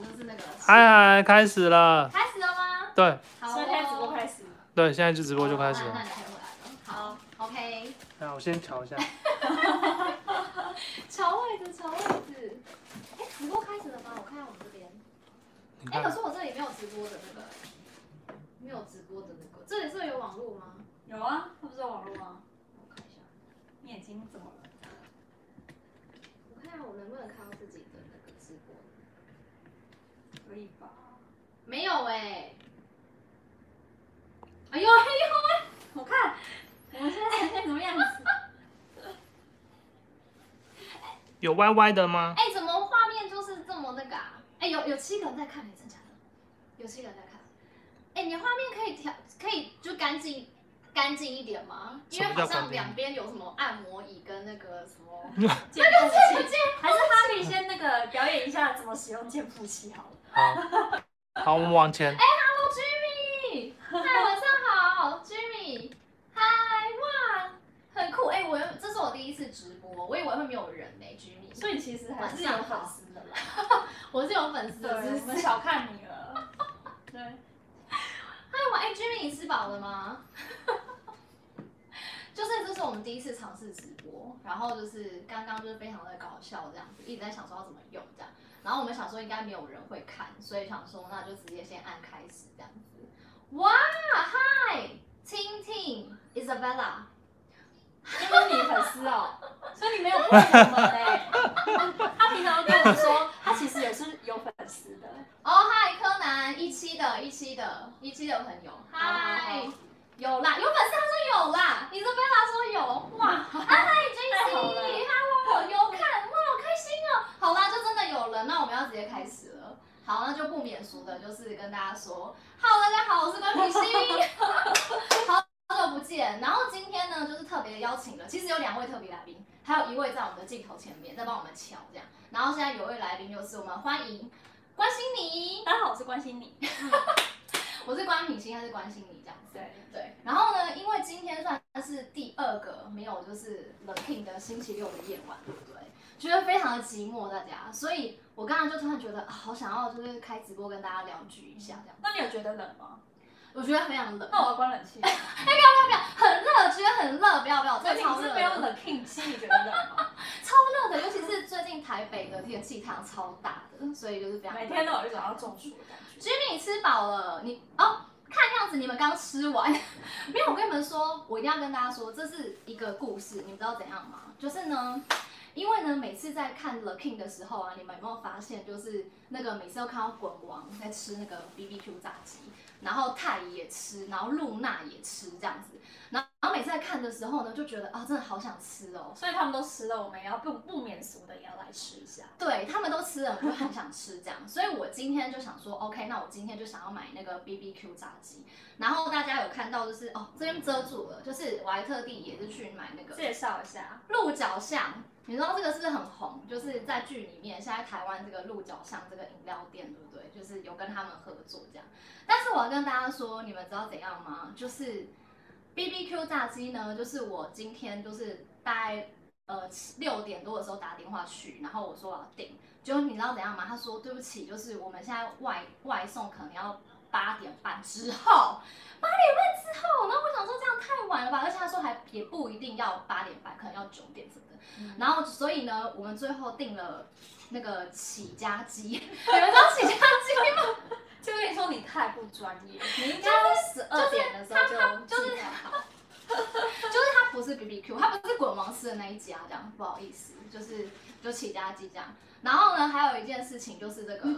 们就是那个。哎，开始了。开始了吗？对。好，现在直播开始。对，现在就直播就开始了。那你可以回来了。好 ，OK。那我先调一下。调位置，调位置。哎，直播开始了吗？我看一下我们这边。哎，可是我这里没有直播的那个，没有直播的那个，这里是有网络吗？有啊，它不是有网络吗？我看一下，你眼睛怎么了？我看一下我能不能看到自己的那个直播。可以吧？没有哎。哎呦哎呦！我看我们现在呈现什么样子？有歪歪的吗？哎，怎么画面就是这么那个啊？哎，有7个人在看，真假的？有7个人在看。哎，你画面可以调，可以就干净一点吗？因为好像两边有什么按摩椅跟那个什么，那就是键，还是哈利先那个表演一下怎么使用键谱器好了。好，好，我们往前。哎 ，Hello Jimmy， 嗨，晚上好 ，Jimmy， 嗨，哇，很酷。哎，我这是我第一次直播，我以为会没有人呢 ，Jimmy， 所以其实还是有粉丝的啦。我是有粉丝的，我们小看你了。对。嗨，我哎 ，Jimmy， 你吃饱了吗？就是这是我们第一次尝试直播，然后就是刚刚就是非常的搞笑这样子，一直在想说要怎么用这样，然后我们想说应该没有人会看，所以想说那就直接先按开始这样子。哇，嗨，婷婷 ，Isabella， 这是你粉丝哦，所以你没有骗我们哎，他平常跟我说他其实也是有粉丝的。哦，嗨，柯南一期的朋友，嗨。有啦，有粉丝他说有啦，你这边他说有，哇，嗨 JC， 哈喽，有看，哇，好开心哦。好啦，就真的有了，那我们要直接开始了。好，那就不免俗的，就是跟大家说，哈喽，大家好，我是关品心，好久不见。然后今天呢，就是特别的邀请了，其实有2位特别来宾，还有1位在我们的镜头前面在帮我们瞧这样。然后现在有位来宾就是我们欢迎关心你，大家好，我是关心你。我是关品心，他是关心你这样子。对对。然后呢，因为今天算是第2个没有就是The King的星期6的夜晚，对不对？觉得非常的寂寞，大家。所以我刚刚就突然觉得，啊，好想要就是开直播跟大家聊剧一下这样。那你有觉得冷吗？我觉得非常冷。那我要关冷气。哎，不要不要不要，很热，觉得很热，不要，最近是没有The King， 心里觉得冷吗？超热的，尤其是最近台北的天气太阳超大的，所以就是非常每天都有一种要中暑的感觉。Jimmy， 你吃饱了？你哦，看样子你们刚吃完。没有，我跟你们说，我一定要跟大家说，这是一个故事，你们知道怎样吗？就是呢。因为呢，每次在看《The King》的时候啊，你们有没有发现，就是那个每次都看到滚王在吃那个 BBQ 炸鸡，然后泰也吃，然后露娜也吃这样子，然后每次在看的时候呢，就觉得啊，真的好想吃哦。所以他们都吃了，我们也要不免俗的也要来吃一下。对他们都吃了，我就很想吃这样。所以我今天就想说 ，OK， 那我今天就想要买那个 BBQ 炸鸡。然后大家有看到就是哦，这边遮住了，就是我还特地也是去买那个介绍一下鹿角巷。你知道这个是不是很红？就是在剧里面，现在台湾这个鹿角巷这个饮料店，对不对？就是有跟他们合作这样。但是我要跟大家说，你们知道怎样吗？就是 BBQ 炸鸡呢，就是我今天就是大概6点多的时候打电话去，然后我说我要订，结果你知道怎样吗？他说对不起，就是我们现在外送可能要8点半之后。8点半之后，然后我想说这样太晚了吧，而且他说还也不一定要8点半，可能要9点什么的。然后所以呢，我们最后订了那个起家鸡，你们知道起家鸡吗？就跟你说你太不专业，你应该12点的时候就是它不是 BBQ， 它不是滚王吃的那一家这样，不好意思，就起家鸡这样。然后呢，还有一件事情就是这个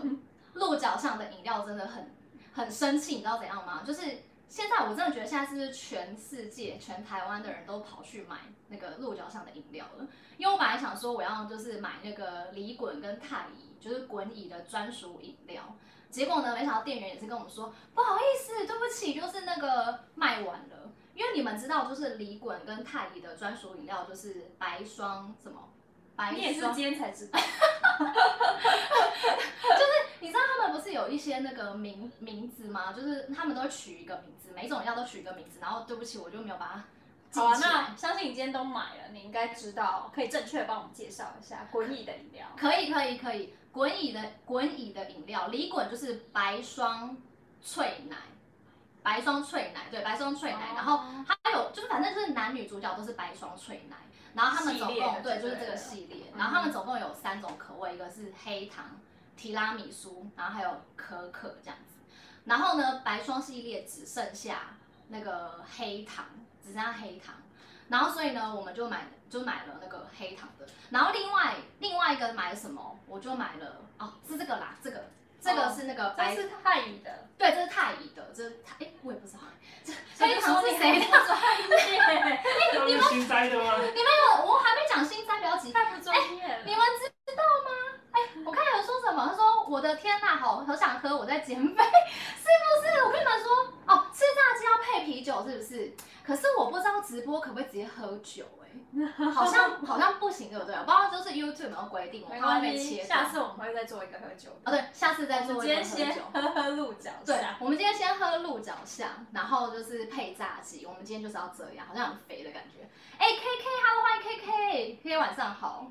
鹿角巷的饮料真的很生气，你知道怎样吗？就是现在我真的觉得现在是不是全世界、全台湾的人都跑去买那个鹿角巷的饮料了？因为我本来想说我要就是买那个李滚跟太乙，就是滚乙的专属饮料，结果呢，没想到店员也是跟我们说不好意思，对不起，就是那个卖完了。因为你们知道，就是李滚跟太乙的专属饮料就是白霜什么。你也是今天才知道，就是你知道他们不是有一些那个名字吗？就是他们都会取一个名字，每种饮料都取一个名字。然后对不起，我就没有把它记起来。好啊，那相信你今天都买了，你应该知道，可以正确帮我们介绍一下滚饮的饮料。可以，滚饮的饮料，李滚就是白霜脆奶，对，白霜脆奶。然后还有就是反正就是男女主角都是白霜脆奶，然后他们总共对就是这个系列，然后他们总共有3种口味，一个是黑糖提拉米苏，然后还有可可这样子。然后呢，白霜系列只剩下那个黑糖，只剩下黑糖。然后所以呢，我们就买了那个黑糖的。然后另外一个买了什么？我就买了哦，是这个啦，这个是那个白，这是泰语的，对，这是泰语的，这是哎，我也不知道，这黑糖是谁的？你们新摘的吗？你们有我还没讲新摘，不要急，太不专业了。你们知道吗？哎，我看有人说什么，他说我的天呐，好想喝，我在减肥，是不是？我跟你们说哦，吃炸鸡要配啤酒，是不是？可是我不知道直播可不可以直接喝酒。好像不行，对不对？我不知道，就是 YouTube 有规定，我怕会被切。下次我们会再做一个喝酒。哦，对，下次再做一个喝酒。今天先喝鹿角巷。对，我们今天先喝鹿角巷，然后就是配炸鸡。我们今天就是要这样，好像很肥的感觉。哎 ，KK，Hello， 欢迎 KK，KK 晚上好。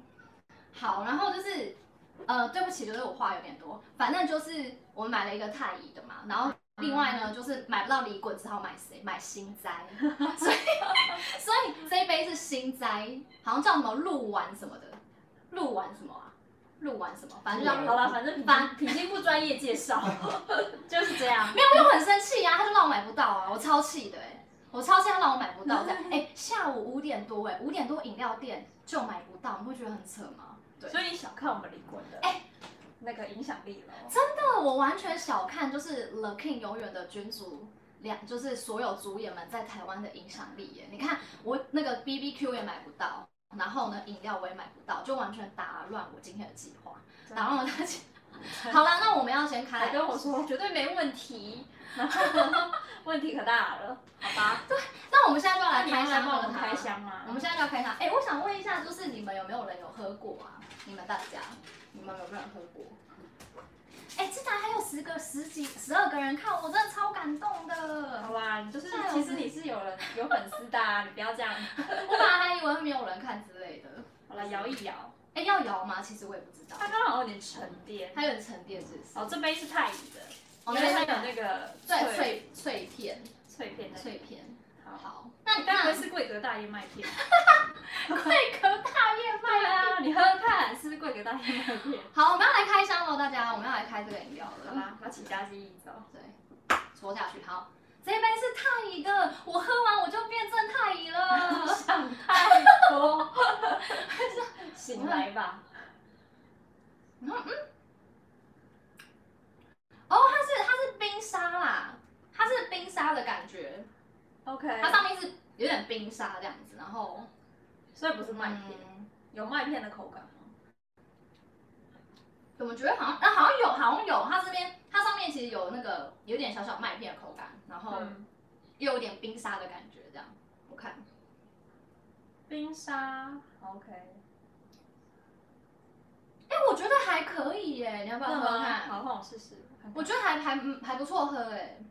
好，然后就是，对不起，就是我话有点多。反正就是我们买了一个泰怡的嘛，然后。另外呢，就是买不到李滚，只好买谁？买新斋，所以这一杯是新斋，好像叫什么鹿丸什么的，鹿丸什么啊？鹿丸什么？反正就叫鹿丸。好了，反正品经不专业介绍，就是这样。没有，我很生气呀、啊，他就让我买不到啊，我超气的哎、欸，我超气，他让我买不到这样。哎、欸，下午5点多哎、欸，5点多饮料店就买不到，你不觉得很扯吗？对，所以你小看我们李滚的。哎、欸。那个影响力了，真的，我完全小看就是 The King 永远的君主就是所有主演们在台湾的影响力耶。你看我那个 BBQ 也买不到，然后呢饮料我也买不到，就完全打乱我今天的计划，打乱我的计划。好啦，那我们要先开，跟我说绝对没问题，然后问题可大了，好吧？对，那我们现在就要来开箱了，我们现在就要开箱。哎、欸，我想问一下，就是你们有没有人有喝过啊？你们大家。你们有没有喝过？哎、欸，竟然还有10几、12个人看，我真的超感动的。好吧，你就是其实你是有粉丝的、啊，你不要这样。我本来还以为没有人看之类的。好了，摇一摇。哎、欸，要摇吗？其实我也不知道。它刚好有点沉淀，它有点沉淀，是不是？哦，这杯是泰语的，哦、因为它有那个脆片。好，那你该不会是贵格大燕麦片？贵格大燕麦啊，你喝喝看，是不是贵格大燕麦片？好，我们要来开箱喽，大家，我们要来开这个饮料了。好啦，拿起炸鸡走。对，戳下去。好，这一杯是泰怡的，我喝完我就变正泰怡了。想太多，醒来吧。嗯嗯。哦，它是冰沙啦，它是冰沙的感觉。OK， 它上面是有点冰沙这样子，然后，所以不是麦片，有麦片的口感吗？怎么觉得好像，好像有，它这边它上面其实有那个有点小小麦片的口感，然后又有点冰沙的感觉，这样我看，冰沙 ，OK， 哎、欸，我觉得还可以耶、欸，你要不要喝喝看？好，我试试，我觉得还不错喝哎、欸。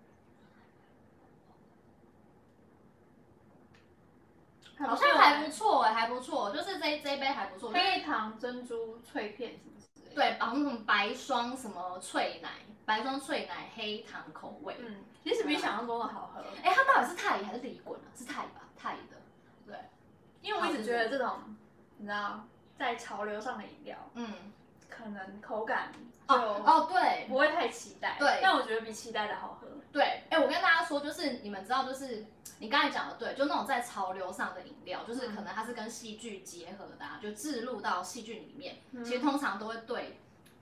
好像还不错哎、欸，还不错，就是这一杯还不错。黑糖珍珠脆片是不是？对，好像什么白霜什么脆奶，白霜脆奶黑糖口味。嗯，其实比想象中的好喝。哎、欸，它到底是泰怡还是李滚啊？是泰怡吧？泰怡的。对，因为我一直觉得这种，你知道，在潮流上的饮料，可能口感就对，不会太期待。对，但我觉得比期待的好喝。对，哎、欸，我跟大家说，就是你们知道，就是。你刚才讲的对，就那种在潮流上的饮料，就是可能它是跟戏剧结合的、啊，就置入到戏剧里面。其实通常都会对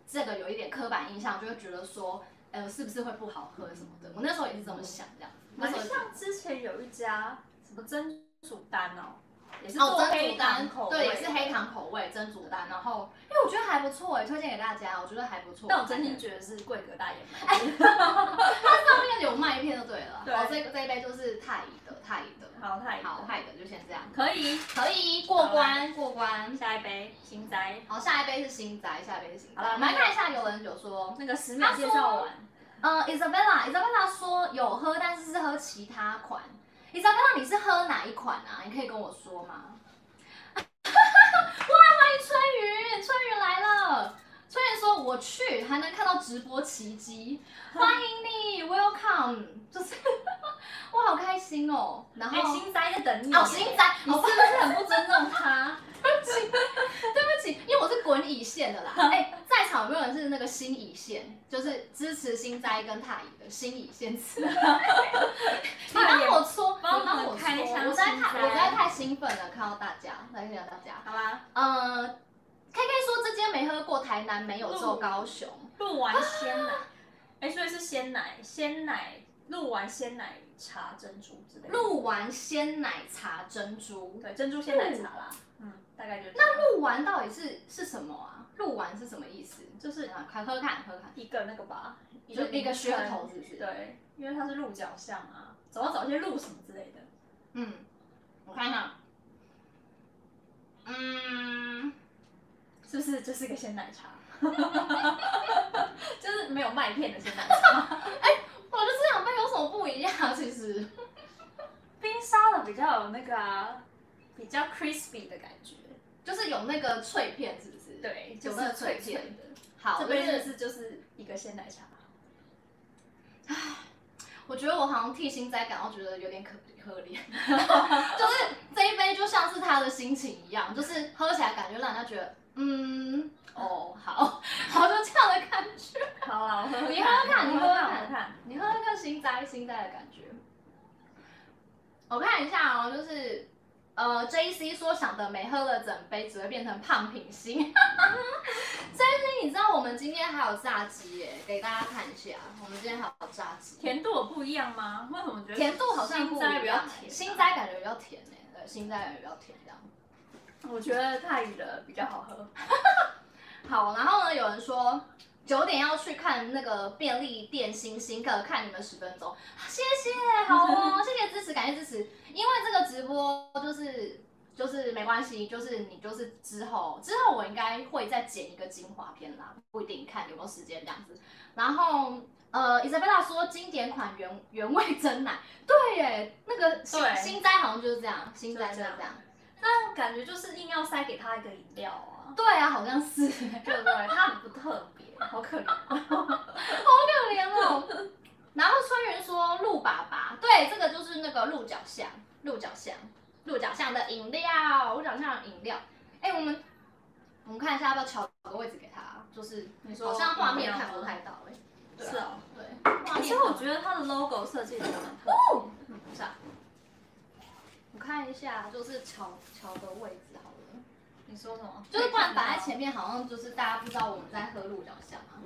这个有一点刻板印象，就会觉得说，是不是会不好喝什么的。我那时候也是这么想，这样。好像之前有一家什么珍煮丹哦，也是做黑糖口味，对，也是黑糖口味珍煮丹。然后，因为我觉得还不错哎，推荐给大家，我觉得还不错。但我真心觉得是贵格大燕麦片，它上面有麦片就对了。对，这一杯就是泰怡。泰的就先这样，可以过关。下一杯新斋，好，下一杯是新斋，好了，我们来看一下，有人有说那个食美介绍完，Isabella 说有喝，但是喝其他款。Isabella， 你是喝哪一款啊？你可以跟我说吗？哇，欢迎春雨，来了。崔燕说我去还能看到直播奇迹，欢迎你 ，welcome， 就是我好开心哦。然后心哉在等你，哦心哉，你是不是很不尊重他？对不起，对不起，因为我是滚乙线的啦。哎，在场有没有人是那个心乙线？就是支持心哉跟太乙的心乙线词。你帮我搓，帮我看一下，我实在太兴奋了，看到大家，感谢大家，好吧？K K 说这间没喝过，台南没有，只有高雄。鹿丸鲜奶，哎，所以是鲜奶，鹿丸鲜奶茶珍珠之类的。鹿丸鲜奶茶珍珠，对，珍珠鲜奶茶啦。嗯，大概就是。那鹿丸到底是什么啊？鹿丸是什么意思？就是看喝看喝看，一个那个吧，就是一个噱头，是不是？对，因为它是鹿角巷啊，总要找一些鹿什么之类的。嗯，我看一下，嗯。是不是就是个鲜奶茶？就是没有麦片的鲜奶茶。哎，我就这两杯有什么不一样？其实冰沙的比较有那个啊，比较 crispy 的感觉，就是有那个脆片，是不是？对，就是那个脆片的。好，这杯就是一个鲜奶茶。唉，我觉得我好像替心哉感到觉得有点可怜，就是这一杯就像是他的心情一样，就是喝起来感觉让人家觉得。嗯，哦，好，好，就这样的感觉。好啊，我喝。你喝喝看，你喝喝看心哉的感觉。我看一下哦，就是JC 说想的没喝了整杯，只会变成胖品心。JC， 你知道我们今天还有炸鸡耶，给大家看一下，我们今天还有炸鸡。甜度有不一样吗？为什么觉得甜度好像不一样？心哉感觉比较甜耶，心哉感觉比较甜这样。我觉得泰语的比较好喝。好，然后呢？有人说9点要去看那个便利店星星课，看你们10分钟。谢谢，好哦，谢谢支持，感谢支持。因为这个直播就是没关系，就是你就是之后我应该会再剪一个精华片啦，不一定看有没有时间这样子。然后Isabella 说经典款原味真奶，对耶，那个心哉好像就是这样，心哉就是这样。但感觉就是硬要塞给他一个饮料啊！对啊，好像是，对不对？他很不特别，好可怜，好可怜哦。然后春云说鹿爸爸，对，这个就是那个鹿角巷的饮料，哎，我们看一下要不要调个位置给他，就是你说好像画面看不太到哎，是哦，对。而且我觉得它的 logo 设计的蛮特别，不是啊。我看一下，就是乔的位置好了。你说什么？就是不然摆在前面，好像就是大家不知道我们在喝鹿角巷啊。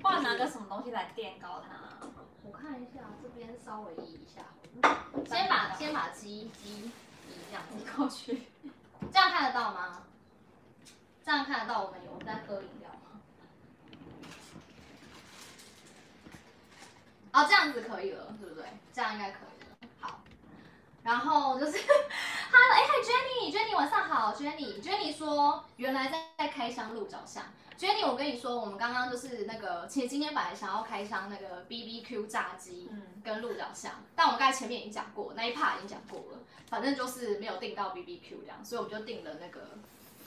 不然拿个什么东西来垫高它？我看一下，这边稍微移一下。先把鸡移这样子过去，这样看得到吗？这样看得到我们有在喝饮料吗？哦，这样子可以了，对不对？这样应该可以。然后就是，哈喽，哎嗨 ，Jenny， 晚上好 ，Jenny 说原来在开箱鹿角巷 ，Jenny 我跟你说，我们刚刚就是那个，其实今天本来想要开箱那个 BBQ 炸鸡跟鹿角巷，但我们刚才前面已经讲过，那一 part 已经讲过了，反正就是没有订到 BBQ 这样，所以我们就订了那个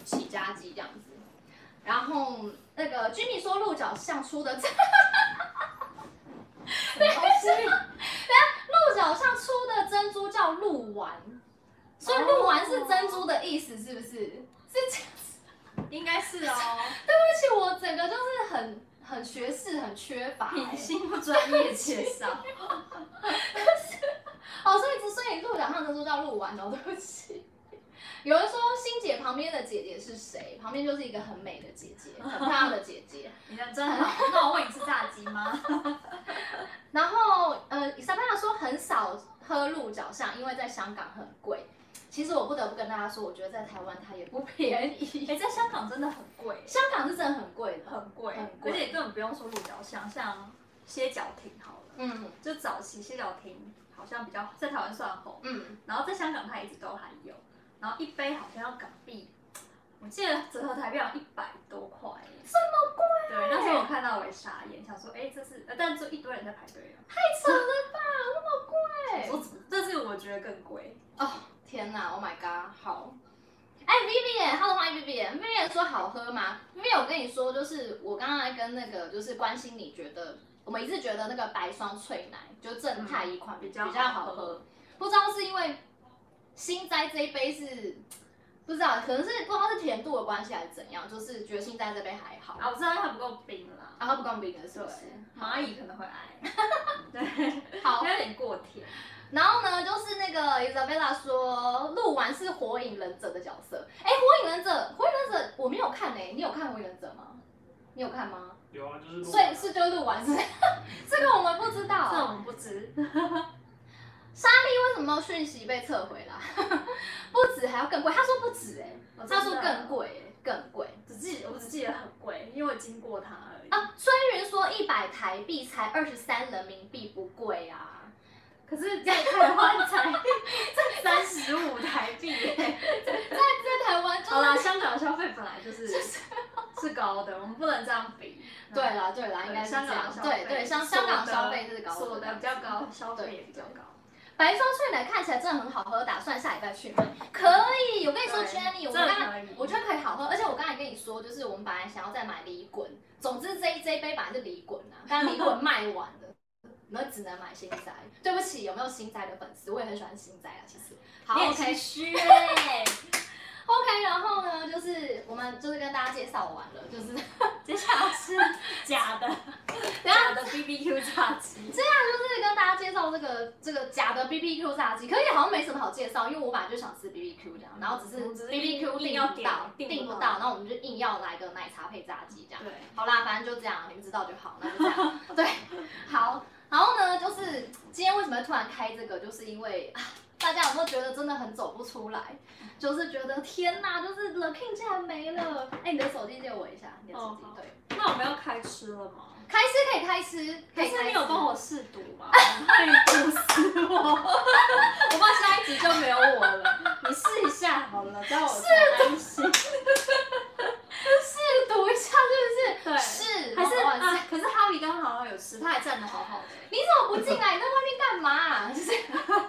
起家鸡这样子。然后那个 Jenny 说鹿角巷出的，鹿角巷出的珍珠叫鹿丸，所以鹿丸是珍珠的意思，是不是？是这样子，应该是哦。对不起，我整个就是很学识，很缺乏，品性不专业介绍。哦，所以鹿角巷珍珠叫鹿丸哦，对不起。有人说欣姐旁边的姐姐是谁？旁边就是一个很美的姐姐，很漂亮的姐姐。你真的很……那我问你吃炸鸡吗？然后Isabella 说很少喝鹿角巷，因为在香港很贵。其实我不得不跟大家说，我觉得在台湾它也不便宜。哎，在香港真的很贵，香港是真的很贵的，很贵，而且根本不用说鹿角巷，像歇脚亭好了，就早期歇脚亭好像比较在台湾算红，然后在香港它一直都还有。然后一杯好像要港币，我记得折合台币要100多块，这么贵！对，那时候我看到我也傻眼，想说，哎，这是，但就一堆人在排队了，太扯了吧，那么贵！但是我觉得更贵哦，天哪 ，Oh my god， 好，哎 ，Vivian，Hello my Vivian，Vivian 说好喝吗 ？Vivian 我跟你说，就是我刚刚跟那个就是关心你觉得，我们一直觉得那个白霜脆奶就正太一款、比较好喝，不知道是因为新斋这一杯是。 不知道，可能是不知道是甜度的关系还是怎样，就是觉得现在这杯还好。啊，我知道它不够冰啦。啊，它不够冰的是不是？蚂蚁可能会爱。对，好，有点过甜。然后呢，就是那个 Isabella 说，鹿丸是火影忍者的角色。哎，火影忍者，火影忍者我没有看哎，你有看火影忍者吗？你有看吗？有啊，就是。所以是就鹿丸是，这个我们不知道。这我们不知。 莎莉为什么讯息被撤回啦？不止还要更贵，他说不止哎、欸，他说更贵哎、欸，更贵，我只记得很贵，因为我经过他而已。啊，崔云说100台币才23人民币，不贵啊。可是在台湾才35台币、欸，在台湾、就是。好啦，香港的消费本来就是高的，我们不能这样比。对啦对啦，应该是这样。对对，香港消费是高的，所得比较高，消费也比较高。 白霜脆奶看起来真的很好喝，打算下礼拜去买。可以，我跟你说 ，Jenny， 我觉得可以好喝，而且我刚才跟你说，就是我们本来想要再买李滚，总之这一杯本来是李滚啊，但李滚卖完了，我们只能买新斋。对不起，有没有新斋的粉丝？我也很喜欢新斋啊，其实。好 ，OK， 虚哎。OK， 然后呢，就是我们就是跟大家介绍完了，就是接下来是假的，假的 BBQ 炸鸡。这样就是跟大家介绍这个假的 BBQ 炸鸡，可是也好像没什么好介绍，因为我本来就想吃 BBQ 这样，然后只是 BBQ 定不到，然后我们就硬要来个奶茶配炸鸡这样。对，好啦，反正就这样，你们知道就好，那就这样。对，好，然后呢，就是今天为什么突然开这个，就是因为。 大家有没有觉得真的很走不出来？就是觉得天哪，就是 The King 竟然没了！哎、欸，你的手机借我一下，你的手机、哦、对。那我们要开吃了吗？开吃可以开吃，可是你有帮我试毒吗？你毒死我！我怕下一集就没有我了。你试一下好了，让我安心。试毒一下是不是？对，是还是啊？可是哈比刚好有吃，他还站得好好的。你怎么不进来？你在外面干嘛、啊？就是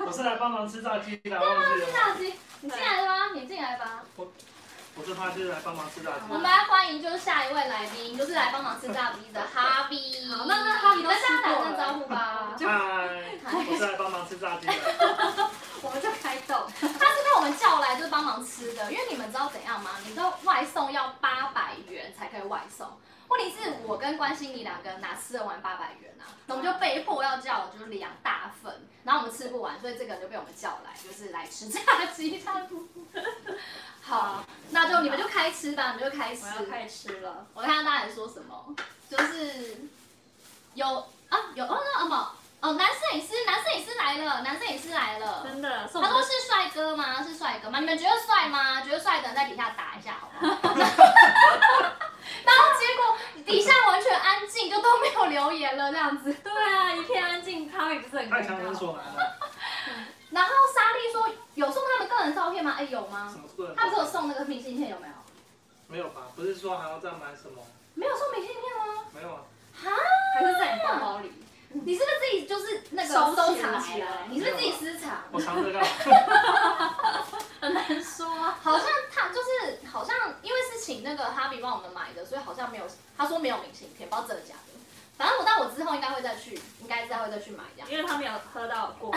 我是来帮忙吃炸鸡的。帮忙吃炸鸡，你进来吧，你进来吧。我是他就是来帮忙吃炸鸡。我们来欢迎就是下一位来宾，就是来帮忙吃炸鸡的哈比。好，那哈比跟大家打声招呼吧。嗨，我是来帮忙吃炸鸡的。我们就开动。他是被我们叫来就是帮忙吃的，因为你们知道怎样吗？你知道外送要800元才可以外送。 问题是我跟关心你两个人哪吃得完800元啊？那我们就被迫要叫就是2大份，然后我们吃不完，所以这个人就被我们叫来，就是来吃炸鸡这样。好，那就你们就开吃吧，你们就开吃。我要开吃了。我看到大家说什么，就是有男摄影师来了，男摄影师来了，真的。他说是帅哥吗？是帅哥吗？你们觉得帅吗？觉得帅的人在底下打一下好不好？然后结果底下完全安静，就都没有留言了这样子。对啊，一片安静，他也不是很尴尬。太强人所难了。然后莎莉说有送他们个人照片吗？哎，有吗？什么个人？他不是有送那个明信片有没有？没有吧？不是说还要再买什么？没有送明信片吗？没有啊。哈？还是在你包包里？你是不是自己就是那个收藏起来？你是不是自己私藏？我藏着干嘛？ 很难说、啊，好像他就是好像，因为是请那个哈比帮我们买的，所以好像没有。他说没有明信片，不知道真的假的。反正但我之后应该会再去，买这样。因为他没有喝到过，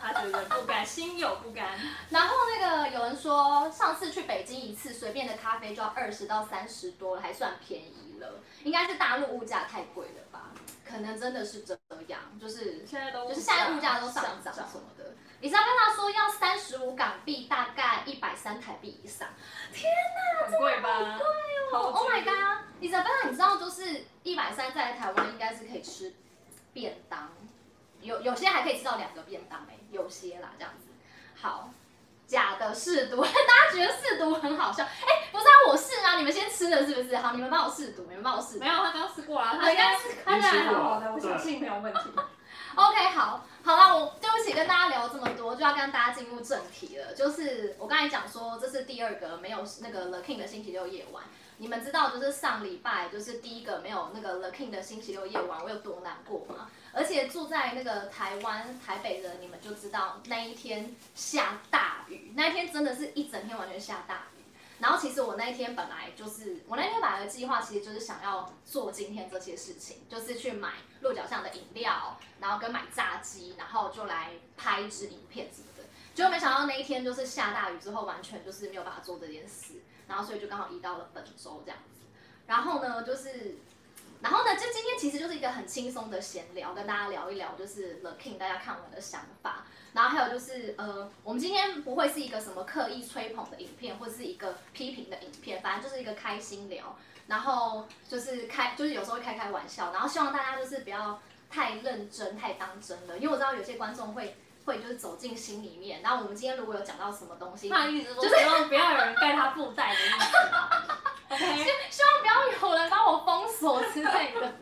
他觉得不甘，心有不甘。然后那个有人说，上次去北京一次，随便的咖啡就要20到30多了，还算便宜了。应该是大陆物价太贵了吧？可能真的是这样，就是现在物价都上涨什么的。 你知道跟他说要35港币，大概130台币以上。天哪，很贵吧？对哦 ，Oh my god！ 你知道跟他，你知道就是130在台湾应该是可以吃便当，有些还可以吃到2个便当哎、欸，有些啦这样子。好，假的试毒，大家觉得试毒很好笑哎、欸，不是啊，我试啊，你们先吃了是不是？好，你们帮我试毒，你们帮我试。没有，他刚试过了，他应该好好的，我相信没有问题。OK， 好。 好啦，我对不起跟大家聊这么多，就要跟大家进入正题了。就是我刚才讲说，这是第2个没有那个 The King 的星期6夜晚。你们知道，就是上礼拜就是第1个没有那个 The King 的星期6夜晚，我有多难过吗？而且住在那个台湾台北的你们就知道，那一天下大雨，那一天真的是一整天完全下大雨。然后其实我那天本来的计划其实就是想要做今天这些事情，就是去买落脚巷的饮料，然后跟买炸鸡，然后就来拍一支影片什么的。结果没想到那一天就是下大雨之后，完全就是没有办法做这件事，然后所以就刚好移到了本周这样子。然后呢，就今天其实就是一个很轻松的闲聊，跟大家聊一聊就是 The King 大家看完的想法。然后还有就是，我们今天不会是一个什么刻意吹捧的影片，或是一个批评的影片，反正就是一个开心聊。然后就是有时候会开玩笑，然后希望大家就是不要太认真、太当真了，因为我知道有些观众会就是走进心里面。然后我们今天如果有讲到什么东西，那意思就是希望不要有人盖他布袋的意思。Okay. 希望不要有人把我封锁之类的，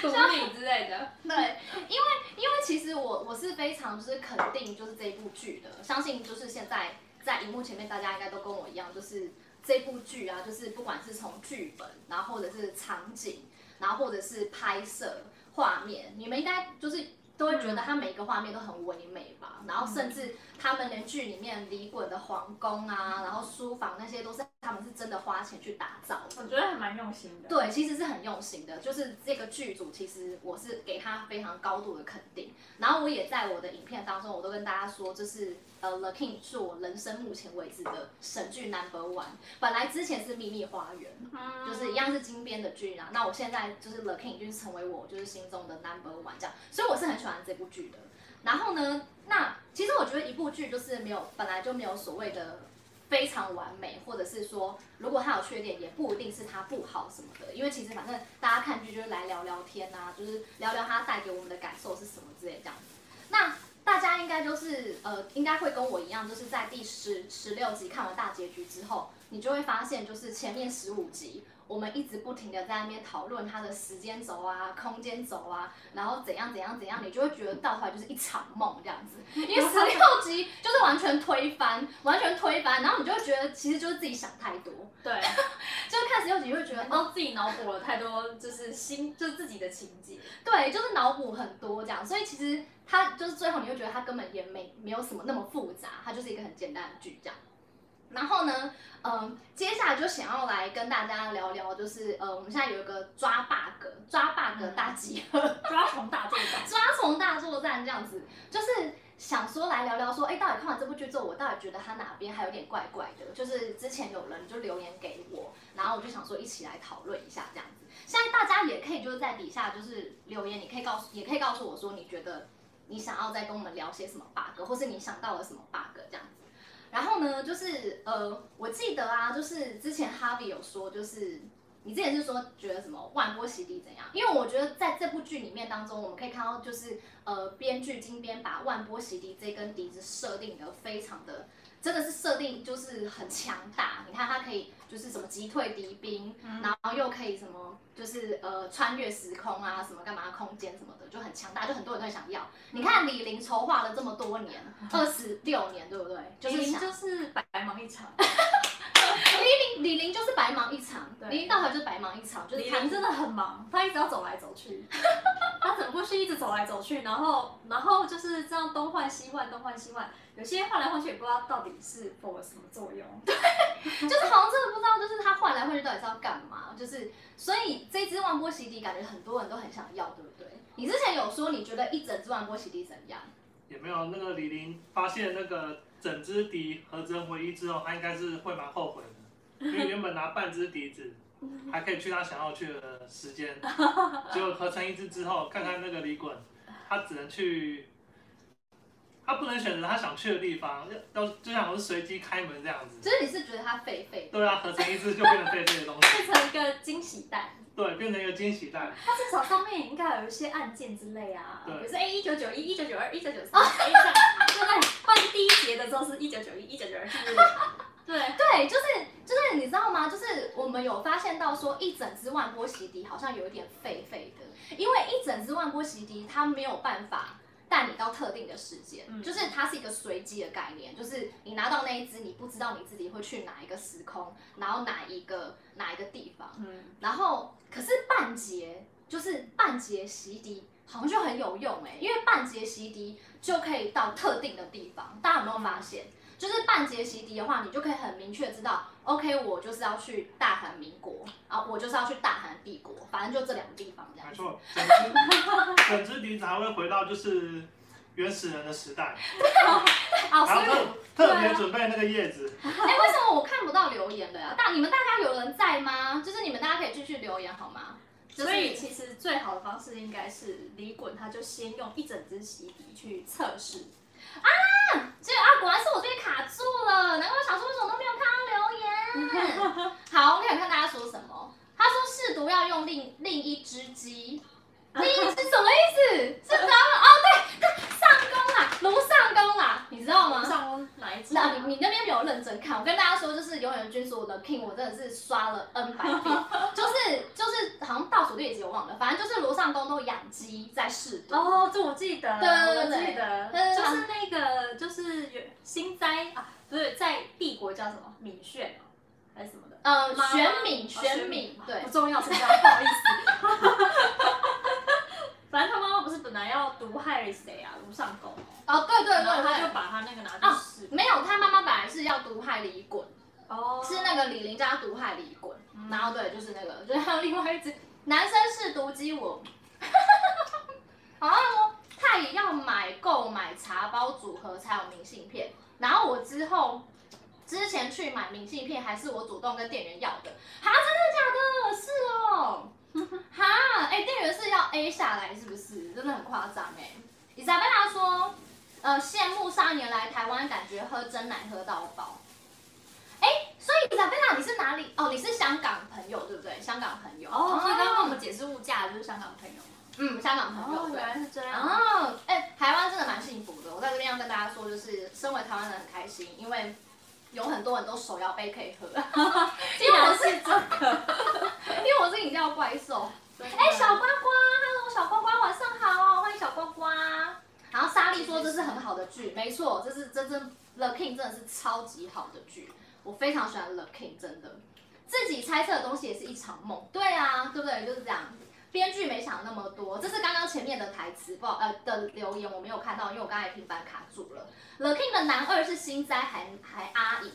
毒你之类的。对，因为其实我是非常就是肯定就是这部剧的，相信就是现在在荧幕前面大家应该都跟我一样，就是这部剧啊，就是不管是从剧本，然后或者是场景，然后或者是拍摄画面，你们应该就是都会觉得它每一个画面都很唯美吧。然后甚至他们连剧里面李衮的皇宫啊，然后书房那些都是。他们是真的花钱去打造，我觉得还蛮用心的。对，其实是很用心的。就是这个剧组，其实我是给他非常高度的肯定。然后我也在我的影片当中，我都跟大家说，就是The King 是我人生目前为止的神剧 No.1。本来之前是《秘密花园》，就是一样是金编的剧啦。那我现在就是The King 已经成为我就是心中的 No.1这样，所以我是很喜欢这部剧的。然后呢，那其实我觉得一部剧就是本来就没有所谓的。非常完美，或者是说，如果它有缺点，也不一定是它不好什么的，因为其实反正大家看剧就是来聊聊天啊，就是聊聊它带给我们的感受是什么之类的这样子。那大家应该就是应该会跟我一样，就是在第16集看完大结局之后，你就会发现，就是前面15集我们一直不停的在那边讨论它的时间轴啊、空间轴啊，然后怎样，你就会觉得到头来就是一场梦这样子，因为16集就是完全推翻，然后你就会觉得其实就是自己想太多，对，就是看16集会觉得哦自己脑补了太多，就是自己的情节，对，就是脑补很多这样，所以其实。它就是最后你会觉得它根本也没有什么那么复杂，它就是一个很简单的剧这样。然后呢，接下来就想要来跟大家聊聊，就是我们现在有一个抓 bug 大集合，抓虫大作战这样子，就是想说来聊聊说，到底看完这部剧之后，我到底觉得它哪边还有点怪怪的，就是之前有人就留言给我，然后我就想说一起来讨论一下这样子。现在大家也可以就是在底下就是留言，也可以告诉我说你觉得。你想要再跟我们聊些什么 bug， 或是你想到了什么 bug 这样子。然后呢，就是我记得啊，就是之前 Harvey 有说，就是你之前是说觉得什么万波洗礼怎样？因为我觉得在这部剧里面当中，我们可以看到就是编剧金编把万波洗礼这根笛子设定的非常的。真的是设定就是很强大，你看它可以就是什么击退敌兵，然后又可以什么就是穿越时空啊，什么干嘛空间什么的，就很强大，就很多人都想要。你看李玲筹划了这么多年，26年，对不对？李玲就是白忙一场。李玲就是白忙一场，李玲到头就是白忙一场，就是她真的很忙，她一直要走来走去，她整部戏一直走来走去，然后就是这样东换西换，有些换来换去也不知道到底是否有什么作用，对，就是好像真的不知道，就是她换来换去到底是要干嘛，就是所以这支万波洗礼感觉很多人都很想要，对不对？你之前有说你觉得一整支万波洗礼怎样？也没有，那个李玲发现那个整支笛合成回忆之后，她应该是会蛮后悔的。因为原本拿半支笛子，还可以去他想要去的时间，结果合成一支之后，看看那个李衮，他只能去，他不能选择他想去的地方，就像我是随机开门这样子。就是你是觉得他废？对啊，合成一支就变成废的东西，变成一个惊喜蛋。对，变成一个惊喜蛋。它至少上面也应该有一些按键之类啊，比如说1991、1992、1993，对，换第一节的时候是1991、1992，是不是？对，就是你知道吗？就是我们有发现到说，一整支万波洗礼好像有一点废的，因为一整支万波洗礼它没有办法带你到特定的时间，就是它是一个随机的概念，就是你拿到那一支，你不知道你自己会去哪一个时空，然后哪一个地方，然后可是半节洗礼好像就很有用因为半节洗礼就可以到特定的地方，大家有没有发现？就是半截习题的话，你就可以很明确知道 ，OK， 我就是要去大韩民国啊，我就是要去大韩帝国，反正就这两个地方这样。没错，整支题才会回到就是原始人的时代。然后特别准备那个叶子。哎、欸，为什么我看不到留言的呀、啊？你们大家有人在吗？就是你们大家可以继续留言好吗？所以其实最好的方式应该是李衮，他就先用一整支习题去测试啊！这啊，果然是我这边卡住了，难怪我想说为什么都没有看到留言。好，我想看大家说什么。他说试读要用另一只鸡，另一只什么意思？是他们哦，对，上弓啦，卢上弓啦，你知道吗？上弓哪一只？那你那边没有认真看，我跟大家说，就是永远君说我的 King， 我真的是刷了 N 百遍，就是好像倒数第几我忘了，反正就是罗尚宫都养鸡在试毒。哦，这我记得，我记得，就是那个就是新斋啊，不是在帝国叫什么敏炫哦，还是什么的？玄敏，对，不重要，不重要，不好意思。反正他妈妈不是本来要毒害谁啊？卢尚宫哦，对，他就把他那个拿去试、哦。没有，他妈妈本来是要毒害李衮，哦，是那个李林家毒害李衮，然后对，就是那个，就是还有另外一只男生是毒鸡我，好像说他也要购买茶包组合才有明信片，然后我之前去买明信片还是我主动跟店员要的，哈，真的假的？是哦。哈，哎、欸，店员是要 A 下来是不是？真的很夸张哎。伊莎贝拉说，羡慕3年来台湾，感觉喝真奶喝到饱。哎、欸，所以伊莎贝拉你是哪里？哦，你是香港朋友对不对？香港朋友。哦，所以刚刚我们解释物价就是香港朋友。嗯，香港朋友。哦，原来是这样。哦，哎、欸，台湾真的蛮幸福的。我在这边要跟大家说，就是身为台湾人很开心，因为有很多手摇杯可以喝。竟然是这个。因为我是饮料怪兽，哎、欸，小呱呱 ，Hello， 小呱呱，晚上好，欢迎小呱呱。然后莎莉说这是很好的剧，没错，这是真 The King 真的是超级好的剧，我非常喜欢 The King， 真的。自己猜测的东西也是一场梦，对啊，对不对？就是这样，编剧没想那么多，这是刚刚前面的台词，的留言我没有看到，因为我刚才平板卡住了。The King 的男二是新斋还阿影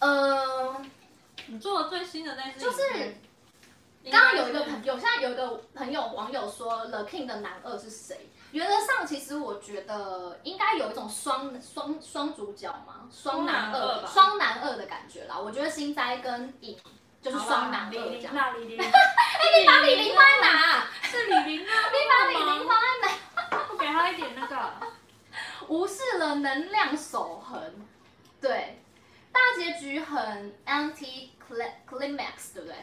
啊，你做的最新的那支就是。刚刚有一个网友说 ，The King 的男二是谁？原则上，其实我觉得应该有一种双主角嘛，双男二的感觉啦。我觉得新斋跟影就是双男二这样。李林，哎，你把李林放在哪？是李林啊，你把李林放在哪？我给他一点那个。无视了能量守恒，对，大结局很 anti-climax， 对不对？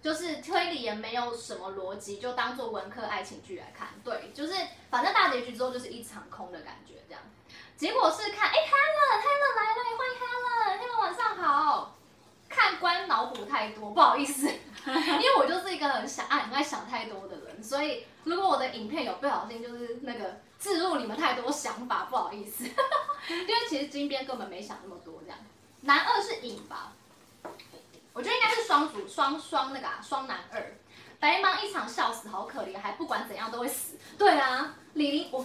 就是推理也没有什么逻辑，就当做文科爱情剧来看。对，就是反正大结局之后就是一场空的感觉这样。结果是看，哎 ，Helen 来了，欢迎 Helen， 晚上好。看官脑补太多，不好意思，因为我就是一个很爱想太多的人，所以如果我的影片有不小心就是那个置入你们太多想法，不好意思，因为其实金边根本没想那么多这样。男二是影吧。我觉得应该是双男二，白忙一场笑死，好可怜，还不管怎样都会死。对啊，李林，我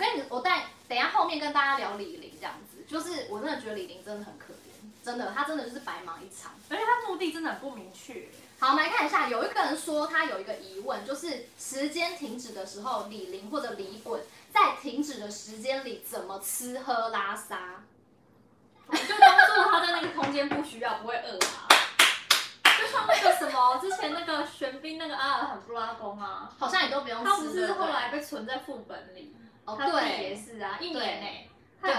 等一下后面跟大家聊李林这样子，就是我真的觉得李林真的很可怜，真的，他真的就是白忙一场，而且他目的真的很不明确。好，我们来看一下，有一个人说他有一个疑问，就是时间停止的时候，李林或者李衮在停止的时间里怎么吃喝拉撒？我就当做他在那个空间不需要，不会饿啊。就像那个什么，之前那个玄彬那个阿尔罕布拉宫啊，好像也都不用吃。他不是后来被存在副本里，哦，对，也是啊，1年内。对，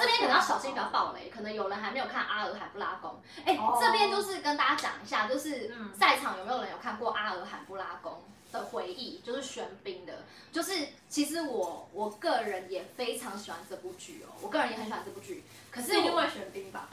这边可能要小心不要爆雷，可能有人还没有看阿尔罕布拉宫。哎，这边就是跟大家讲一下，就是在场有没有人有看过阿尔罕布拉宫的回忆？就是玄彬的，就是其实我个人也非常喜欢这部剧哦，我个人也很喜欢这部剧，可是因为玄彬吧。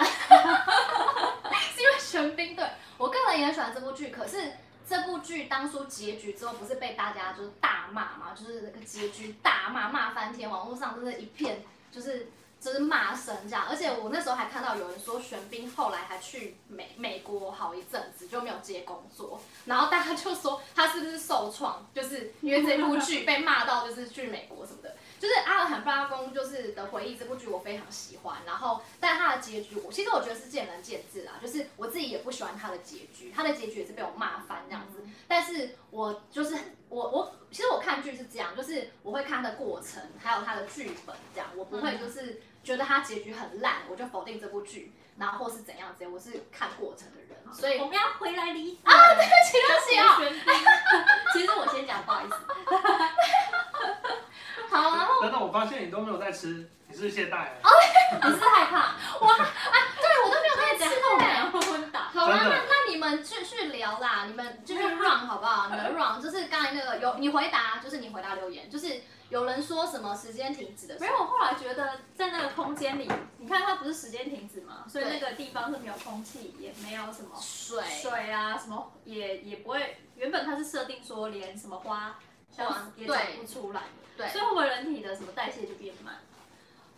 是因为玄彬，对，我个人也很喜欢这部剧，可是这部剧当初结局之后不是被大家就是大骂嘛，就是那个结局大骂翻天，网络上真的一片就是就是骂声这样。而且我那时候还看到有人说，玄彬后来还去美国好一阵子就没有接工作，然后大家就说他是不是受创，就是因为这部剧被骂到就是去美国什么的。就是《阿尔罕布拉宫》就是的回忆这部剧我非常喜欢，然后但它的结局其实我觉得是见仁见智啦，就是我自己也不喜欢它的结局，它的结局也是被我骂翻这样子。但是我就是我其实看剧是这样，就是我会看它的过程，还有它的剧本这样，我不会就是觉得它结局很烂，我就否定这部剧，然后或是怎样子，我是看过程的人。所以我们要回来理解啊，对不起哦，其实我先讲，不好意思。好，然后等等，我发现你都没有在吃，你是懈怠了。哦，你是害怕我啊？对，我都没有在吃，我感觉昏倒。好啦，那你们去聊啦，你们继续 run 好不好？你们 run 就是刚才那个有你回答，就是你回答留言，就是有人说什么时间停止的时候。没有，我后来觉得在那个空间里，你看它不是时间停止嘛，所以那个地方是没有空气，也没有什么水啊，什么也不会。原本它是设定说连什么花。也长不出来，对，所以我们人体的什么代谢就变慢。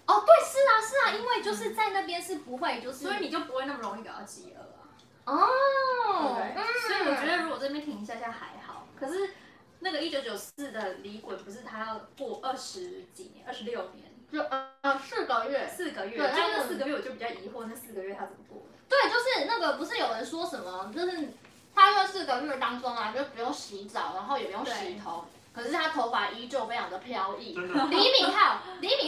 哦，对，是啊，是啊，因为就是在那边是不会，就是所以你就不会那么容易感到饥饿啊。哦，所以我觉得如果这边停一下下还好，可是那个1994的李衮不是他要过20几年，26年，就4个月，4个月，对，那4个月我就比较疑惑，那4个月他怎么过的？对，就是那个不是有人说什么，就是他在4个月当中啊，就不用洗澡，然后也不用洗头。可是他头发依旧非常的飘逸，李敏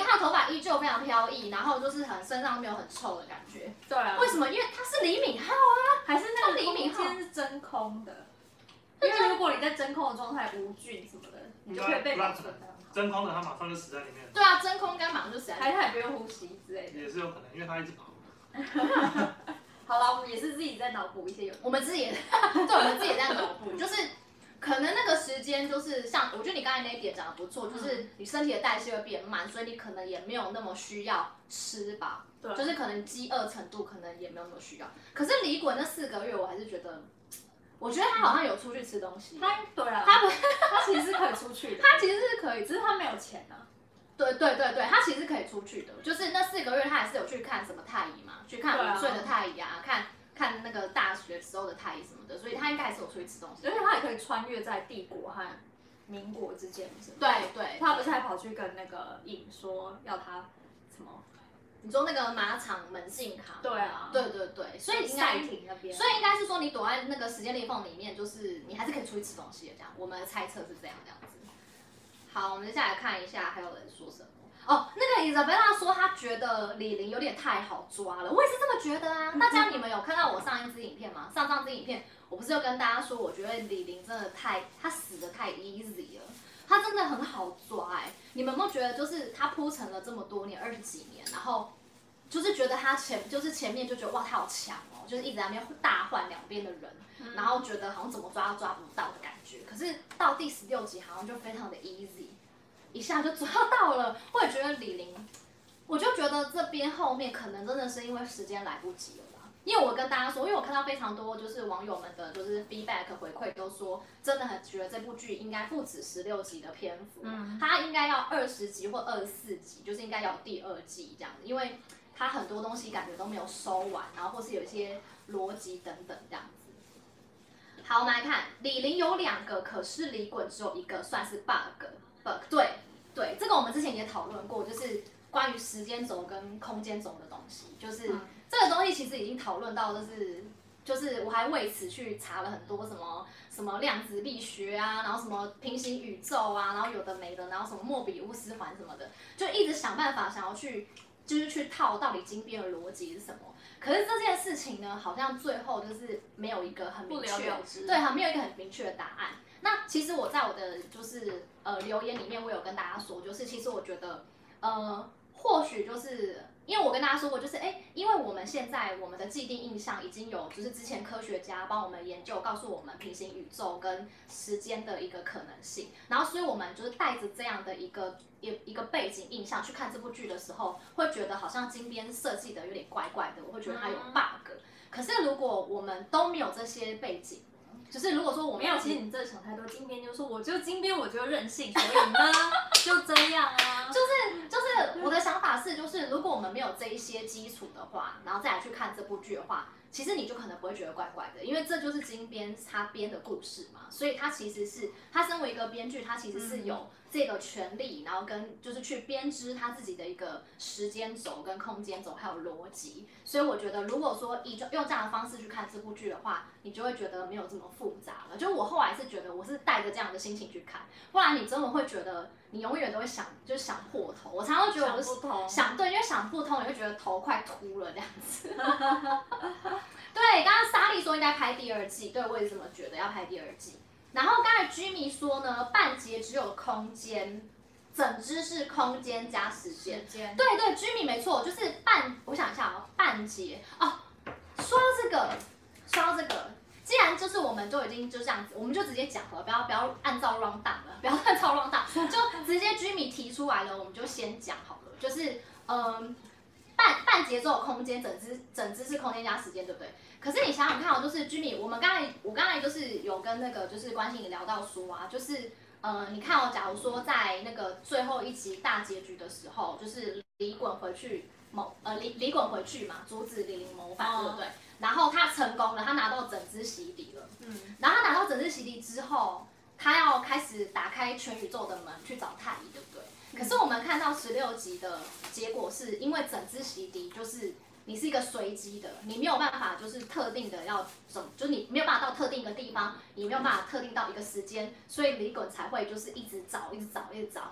镐头发依旧非常飘逸，然后就是很身上没有很臭的感觉。对啊。为什么？因为他是李敏镐啊，还是那个空间是真空的？因为如果你在真空的状态，无菌什么的，你就可以被保存的。真空的他马上就死在里面。对啊，真空干马上就死在里面，他也不用呼吸之类的。也是有可能，因为他一直跑。好啦，我们也是自己在脑补一些有，我们自己也，对，我们自己也在脑补，就是。可能那个时间就是像，我觉得你刚才那一点讲的不错，就是你身体的代谢会变慢，所以你可能也没有那么需要吃吧，对，就是可能饥饿程度可能也没有那么需要。可是李衮那4个月，我还是觉得，我觉得他好像有出去吃东西。他对啊，他其实是可以出去的，他其实是可以，只是他没有钱啊。对，他其实可以出去的，就是那4个月他还是有去看什么太乙嘛，去看5岁的太乙啊，看那个大学时候的太乙什么的，所以他应该还是有出去吃东西，而且他也可以穿越在帝国和民国之间，是吗？对，他不是还跑去跟那个影说要他什么？你说那个马场门禁卡？对啊，对，所以赛艇那边，所以应该是说你躲在那个时间裂缝里面，就是你还是可以出去吃东西的，这样，我们的猜测是这样子。好，我们接下来看一下还有人说什么。哦，那个 Isabella 说她觉得李玲有点太好抓了，我也是这么觉得啊。大家你们有看到我上一支影片吗？上支影片我不是有跟大家说，我觉得李玲真的她死得太 easy 了，她真的很好抓哎、欸。你们有没有觉得就是她铺陈了这么多年，20几年，然后就是觉得她前面就觉得哇她好强哦，就是一直在那边大换两边的人，然后觉得好像怎么抓都抓不到的感觉。可是到第16集好像就非常的 easy。一下就抓到了，我也觉得李玲，我就觉得这边后面可能真的是因为时间来不及了吧。因为我跟大家说，因为我看到非常多就是网友们的就是 feedback 回馈都说，真的很觉得这部剧应该不止16集的篇幅，它应该要20集或24集，就是应该要第2季这样子，因为它很多东西感觉都没有收完，然后或是有一些逻辑等等这样子。好，我们来看李玲有2个，可是李衮只有1个，算是 bug。对，这个我们之前也讨论过，就是关于时间轴跟空间轴的东西，就是这个东西其实已经讨论到，就是我还为此去查了很多什么量子力学啊，然后什么平行宇宙啊，然后有的没的，然后什么莫比乌斯环什么的，就一直想办法想要去就是去套到底金边的逻辑是什么。可是这件事情呢，好像最后就是没有一个很明确，对，没有一个很明确的答案。那其实我在我的就是留言里面，我有跟大家说，就是其实我觉得或许就是因为我跟大家说过，就是因为我们现在我们的既定印象已经有，就是之前科学家帮我们研究，告诉我们平行宇宙跟时间的一个可能性，然后所以我们就是带着这样的一个背景印象去看这部剧的时候，会觉得好像金边设计的有点怪怪的，我会觉得它有 bug。可是如果我们都没有这些背景。就是如果说我没有，其实你这想太多。金边就说我就任性，所以呢就这样啊。就是我的想法是，就是如果我们没有这一些基础的话，然后再来去看这部剧的话，其实你就可能不会觉得怪怪的，因为这就是金编他编的故事嘛，所以他其实是他身为一个编剧，他其实是有这个权利，然后跟就是去编织他自己的一个时间轴、跟空间轴还有逻辑。所以我觉得，如果说以用这样的方式去看这部剧的话，你就会觉得没有这么复杂了。就我后来是觉得，我是带着这样的心情去看，不然你真的会觉得你永远都会想破头。我常常觉得我对，因为想不通，你会觉得头快秃了这样子。对，刚刚莎莉说应该拍第二季，对我也这么觉得，要拍第二季。然后刚才居民说呢，半截只有空间，整只是空间加时间。对对，居民没错，就是我想一下哦，半截哦。说到这个，既然就是我们都已经就这样子，我们就直接讲了，不要按照 round down 了，不要按照 round down， 就直接居民提出来了，我们就先讲好了，就是半节奏空间，整只是空间加时间，对不对？可是你想想看哦，就是 Jimmy， 我刚才就是有跟那个就是关心你聊到说啊，就是你看哦，假如说在那个最后一集大结局的时候，就是李滚回去嘛，阻止李林谋反，对不对？哦、然后他成功了，他拿到整只洗礼了，嗯，然后他拿到整只洗礼之后，他要开始打开全宇宙的门去找太乙，对不对？可是我们看到16集的结果是，因为整只洗涤就是你是一个随机的，你没有办法就是特定的要怎么，就是你没有办法到特定一个地方，你没有办法特定到一个时间，所以李衮才会就是一直找，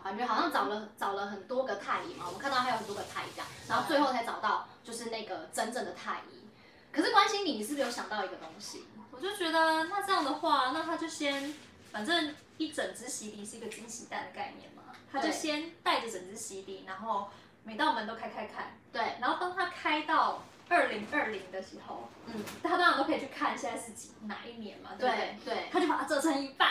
感觉好像找了很多个太乙嘛，我们看到还有很多个太乙这样，然后最后才找到就是那个真正的太乙。可是关心你，你是不是有想到一个东西？我就觉得那这样的话，那他就先反正一整只洗涤是一个惊喜蛋的概念嘛。他就先带着整只洗礼，然后每道门都开，对，然后当他开到2020的时候，嗯，大家当然都可以去看现在是哪一年嘛，对不对？对，他就把它折成一半，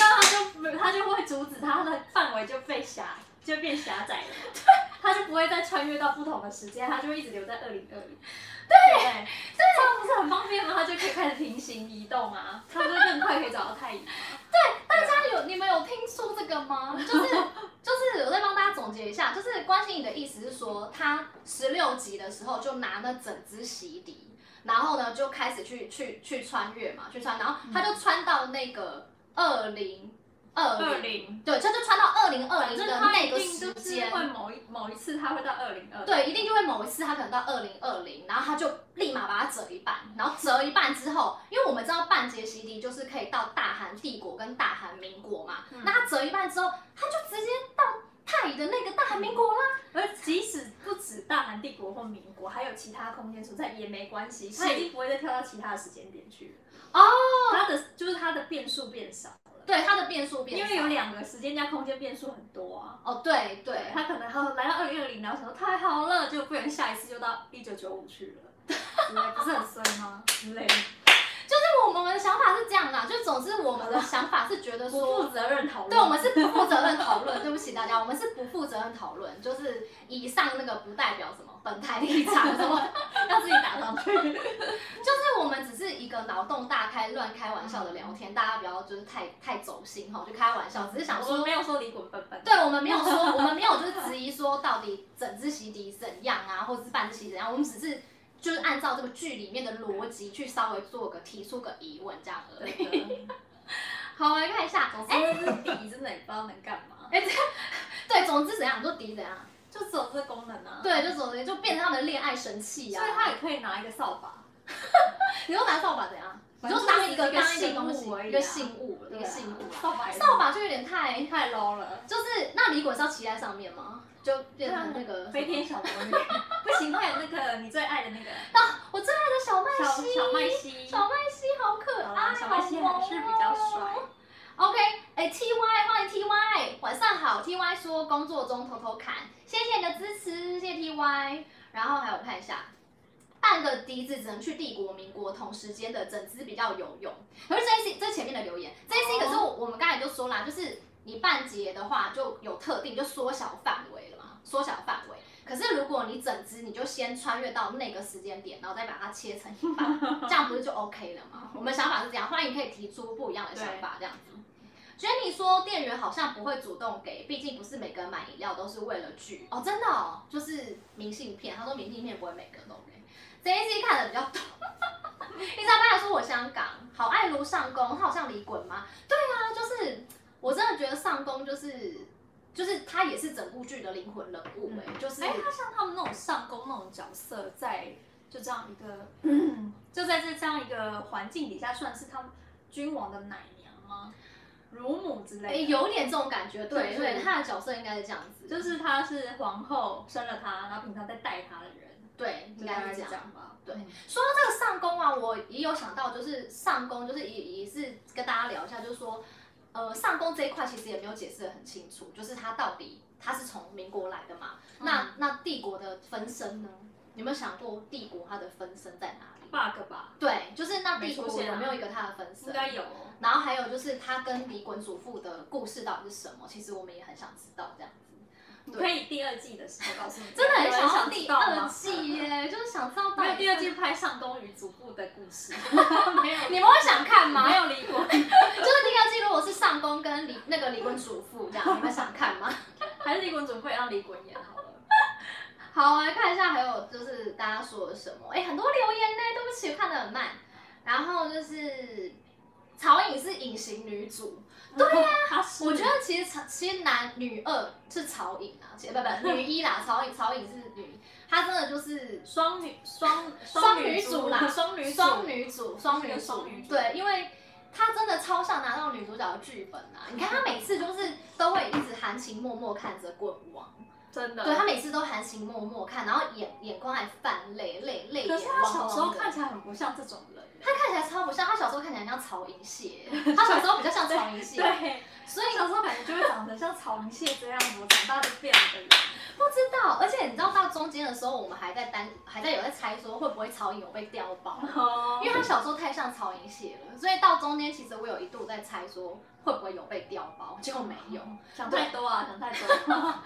那他就会阻止他的范围就变狭窄了，对，他就不会再穿越到不同的时间，他就会一直留在2020。对，这样不是很方便吗？他就可以开始平行移动啊，他们就更快可以找到太乙。对，大家你们有听说这个吗？就是我再帮大家总结一下，就是关心你的意思是说，他16集的时候就拿了整只洗涤，然后呢就开始去穿越嘛，然后他就穿到那个2020，对，他就穿到2020的那个时间，会某一次他会到2020，对，一定就会某一次他可能到2020，然后他就立马把它折一半，然后折一半之后，因为我们知道半截洗涤就是可以到大韩帝国跟大韩民国嘛，那他折一半之后，他就直接到太乙的那个大韩民国啦，而即使不止大韩帝国或民国，还有其他空间存在也没关系，他已经不会再跳到其他的时间点去了。哦，他的变数变少。对，它的变数变，因为有2个时间加空间变数很多啊。哦，对对，他可能他来到2020，然后想说太好了，就不然下一次就到1995去了，不是很衰吗？之类的。就是我们的想法是这样啦，就总之我们的想法是觉得说不负责任讨论，对，我们是不负责任讨论，对不起大家，我们是不负责任讨论，就是以上那个不代表什么本台立场什么，要自己打上去。就是我们只是一个脑洞大开、乱开玩笑的聊天，大家不要就是太走心哈，就开玩笑，只是想说我们没有说李滚笨，对，我们没有说，我们没有就是质疑说到底整只洗涤怎样啊，或者是半只洗涤怎样，我们只是。就是按照这个剧里面的逻辑去稍微提出个疑问这样而已。好，我来看一下。总之，底真的也不知道能干嘛。对，总之怎样，就底怎样，就只有这功能啊。对，就只有这，就变成他们的恋爱神器啊。所以他也可以拿一个扫把。你说拿扫把怎样？你就当一个信物而已，一个信物，一个信物。扫把就有点太 low 了。就是那李滚是要骑在上面吗？就变成那个飞天小魔女，不行，还有那个你最爱的那个，我最爱的小麦西，好可爱，小麦西还是比较帅。OK， TY 欢迎 TY， 晚上好 ，TY 说工作中偷偷看，谢谢你的支持，谢谢 TY。然后还有看一下，半个笛子只能去帝国、民国同时间的整支比较有用。可是这前面的留言，这一期可是我们刚才就说啦，就是你半截的话就有特定，就缩小范围了。缩小范围，可是如果你整只，你就先穿越到那个时间点，然后再把它切成一半，这样不是就 OK 了吗？我们想法是这样，欢迎可以提出不一样的想法，这样子。Jenny 说店员好像不会主动给，毕竟不是每个人买饮料都是为了聚哦，真的哦，就是明信片，他说明信片不会每个都给。JC 看的比较多，伊莎贝拉说我香港好爱卢上宫，他好像李滚吗？对啊，就是我真的觉得上宫就是他也是整部剧的灵魂人物哎、欸，就是他像他们那种上宫那种角色在。就这样一个，就在这样一个环境底下，算是他们君王的奶娘吗？乳母之类的，有点这种感觉。对对，他的角色应该是这样子，就是他是皇后生了他，然后平常在带他的人。对，应该是这样吧。对，说到这个上宫啊，我也有想到，就是上宫，就是也是跟大家聊一下，就是说，上宫这一块其实也没有解释得很清楚，就是他到底他是从民国来的嘛？那帝国的分身呢？你有没有想过帝国它的分身在哪里 ？bug 吧。对，就是那帝国有没有一个它的分身？应该有。然后还有就是它跟李衮主妇的故事到底是什么？其实我们也很想知道这样子。可以第二季的时候告诉你。真的很想要第二季耶，就是想知道到底。没有第二季拍上宫与主妇的故事。没有。你们会想看吗？没有李衮。就是第二季如果是上宫跟李衮主妇这样，你们想看吗？还是李衮主妇也让李衮演好了。好，来看一下，还有就是大家说了什么？很多留言呢，对不起，看得很慢。然后就是曹影是隐形女主，对呀、啊，我觉得其实女二是曹影啊，不女一啦，曹影是女一，她真的就是双女主啦，双女主，对，因为。他真的超想拿到女主角的剧本啊！你看他每次就是都会一直含情脉脉看着棍王，真的，对他每次都含情脉脉看，然后眼光还泛泪。可是他小时候看起来很不像这种人，他看起来超不像，他小时候看起来像曹银蟹，他小时候比较像曹银蟹，对，所以小时候感觉就会长得像曹银蟹这样子，我长大就变了的人。不知道，而且你知道到中间的时候，我们还在猜说会不会曹影有被碉堡， oh. 因为他小时候太像曹影写了，所以到中间其实我有一度在猜说会不会有被碉堡，结果没有，想太多啊，想太多。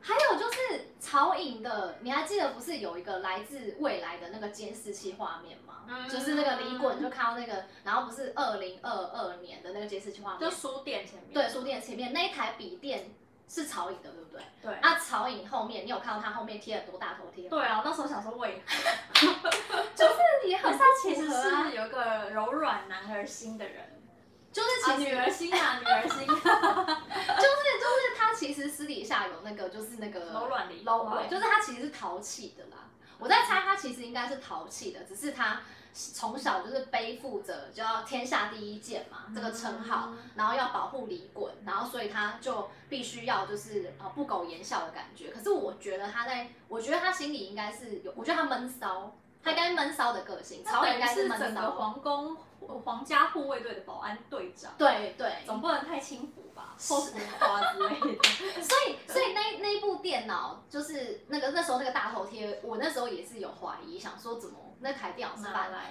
还有就是曹影的，你还记得不是有一个来自未来的那个监视器画面吗？就是那个李衮就看到那个，然后不是2022年的那个监视器画面，就书店前面，对，书店前面那一台笔电。是曹影的，对不对？对。啊，曹影后面，你有看到他后面贴了多大头贴？对啊，那时候想说为何，就是也很符合、啊。其实是有一个柔软男儿心的人，就是其实、女儿心啊，女儿心，就是他其实私底下有那个就是那个柔软的柔软，就是他其实是淘气的啦。我在猜他其实应该是淘气的，只是他。从小就是背负着就要天下第一剑嘛、这个称号，然后要保护李衮，然后所以他就必须要就是不苟言笑的感觉。可是我觉得他心里应该是有，我觉得他闷骚，他应该是闷骚的个性。曹影应该是闷骚。整个皇家护卫队的保安队长。对，总不能太轻浮吧，说什么话之类的。所以那一部电脑就是那时候那个大头贴，我那时候也是有怀疑，想说怎么。那台电脑是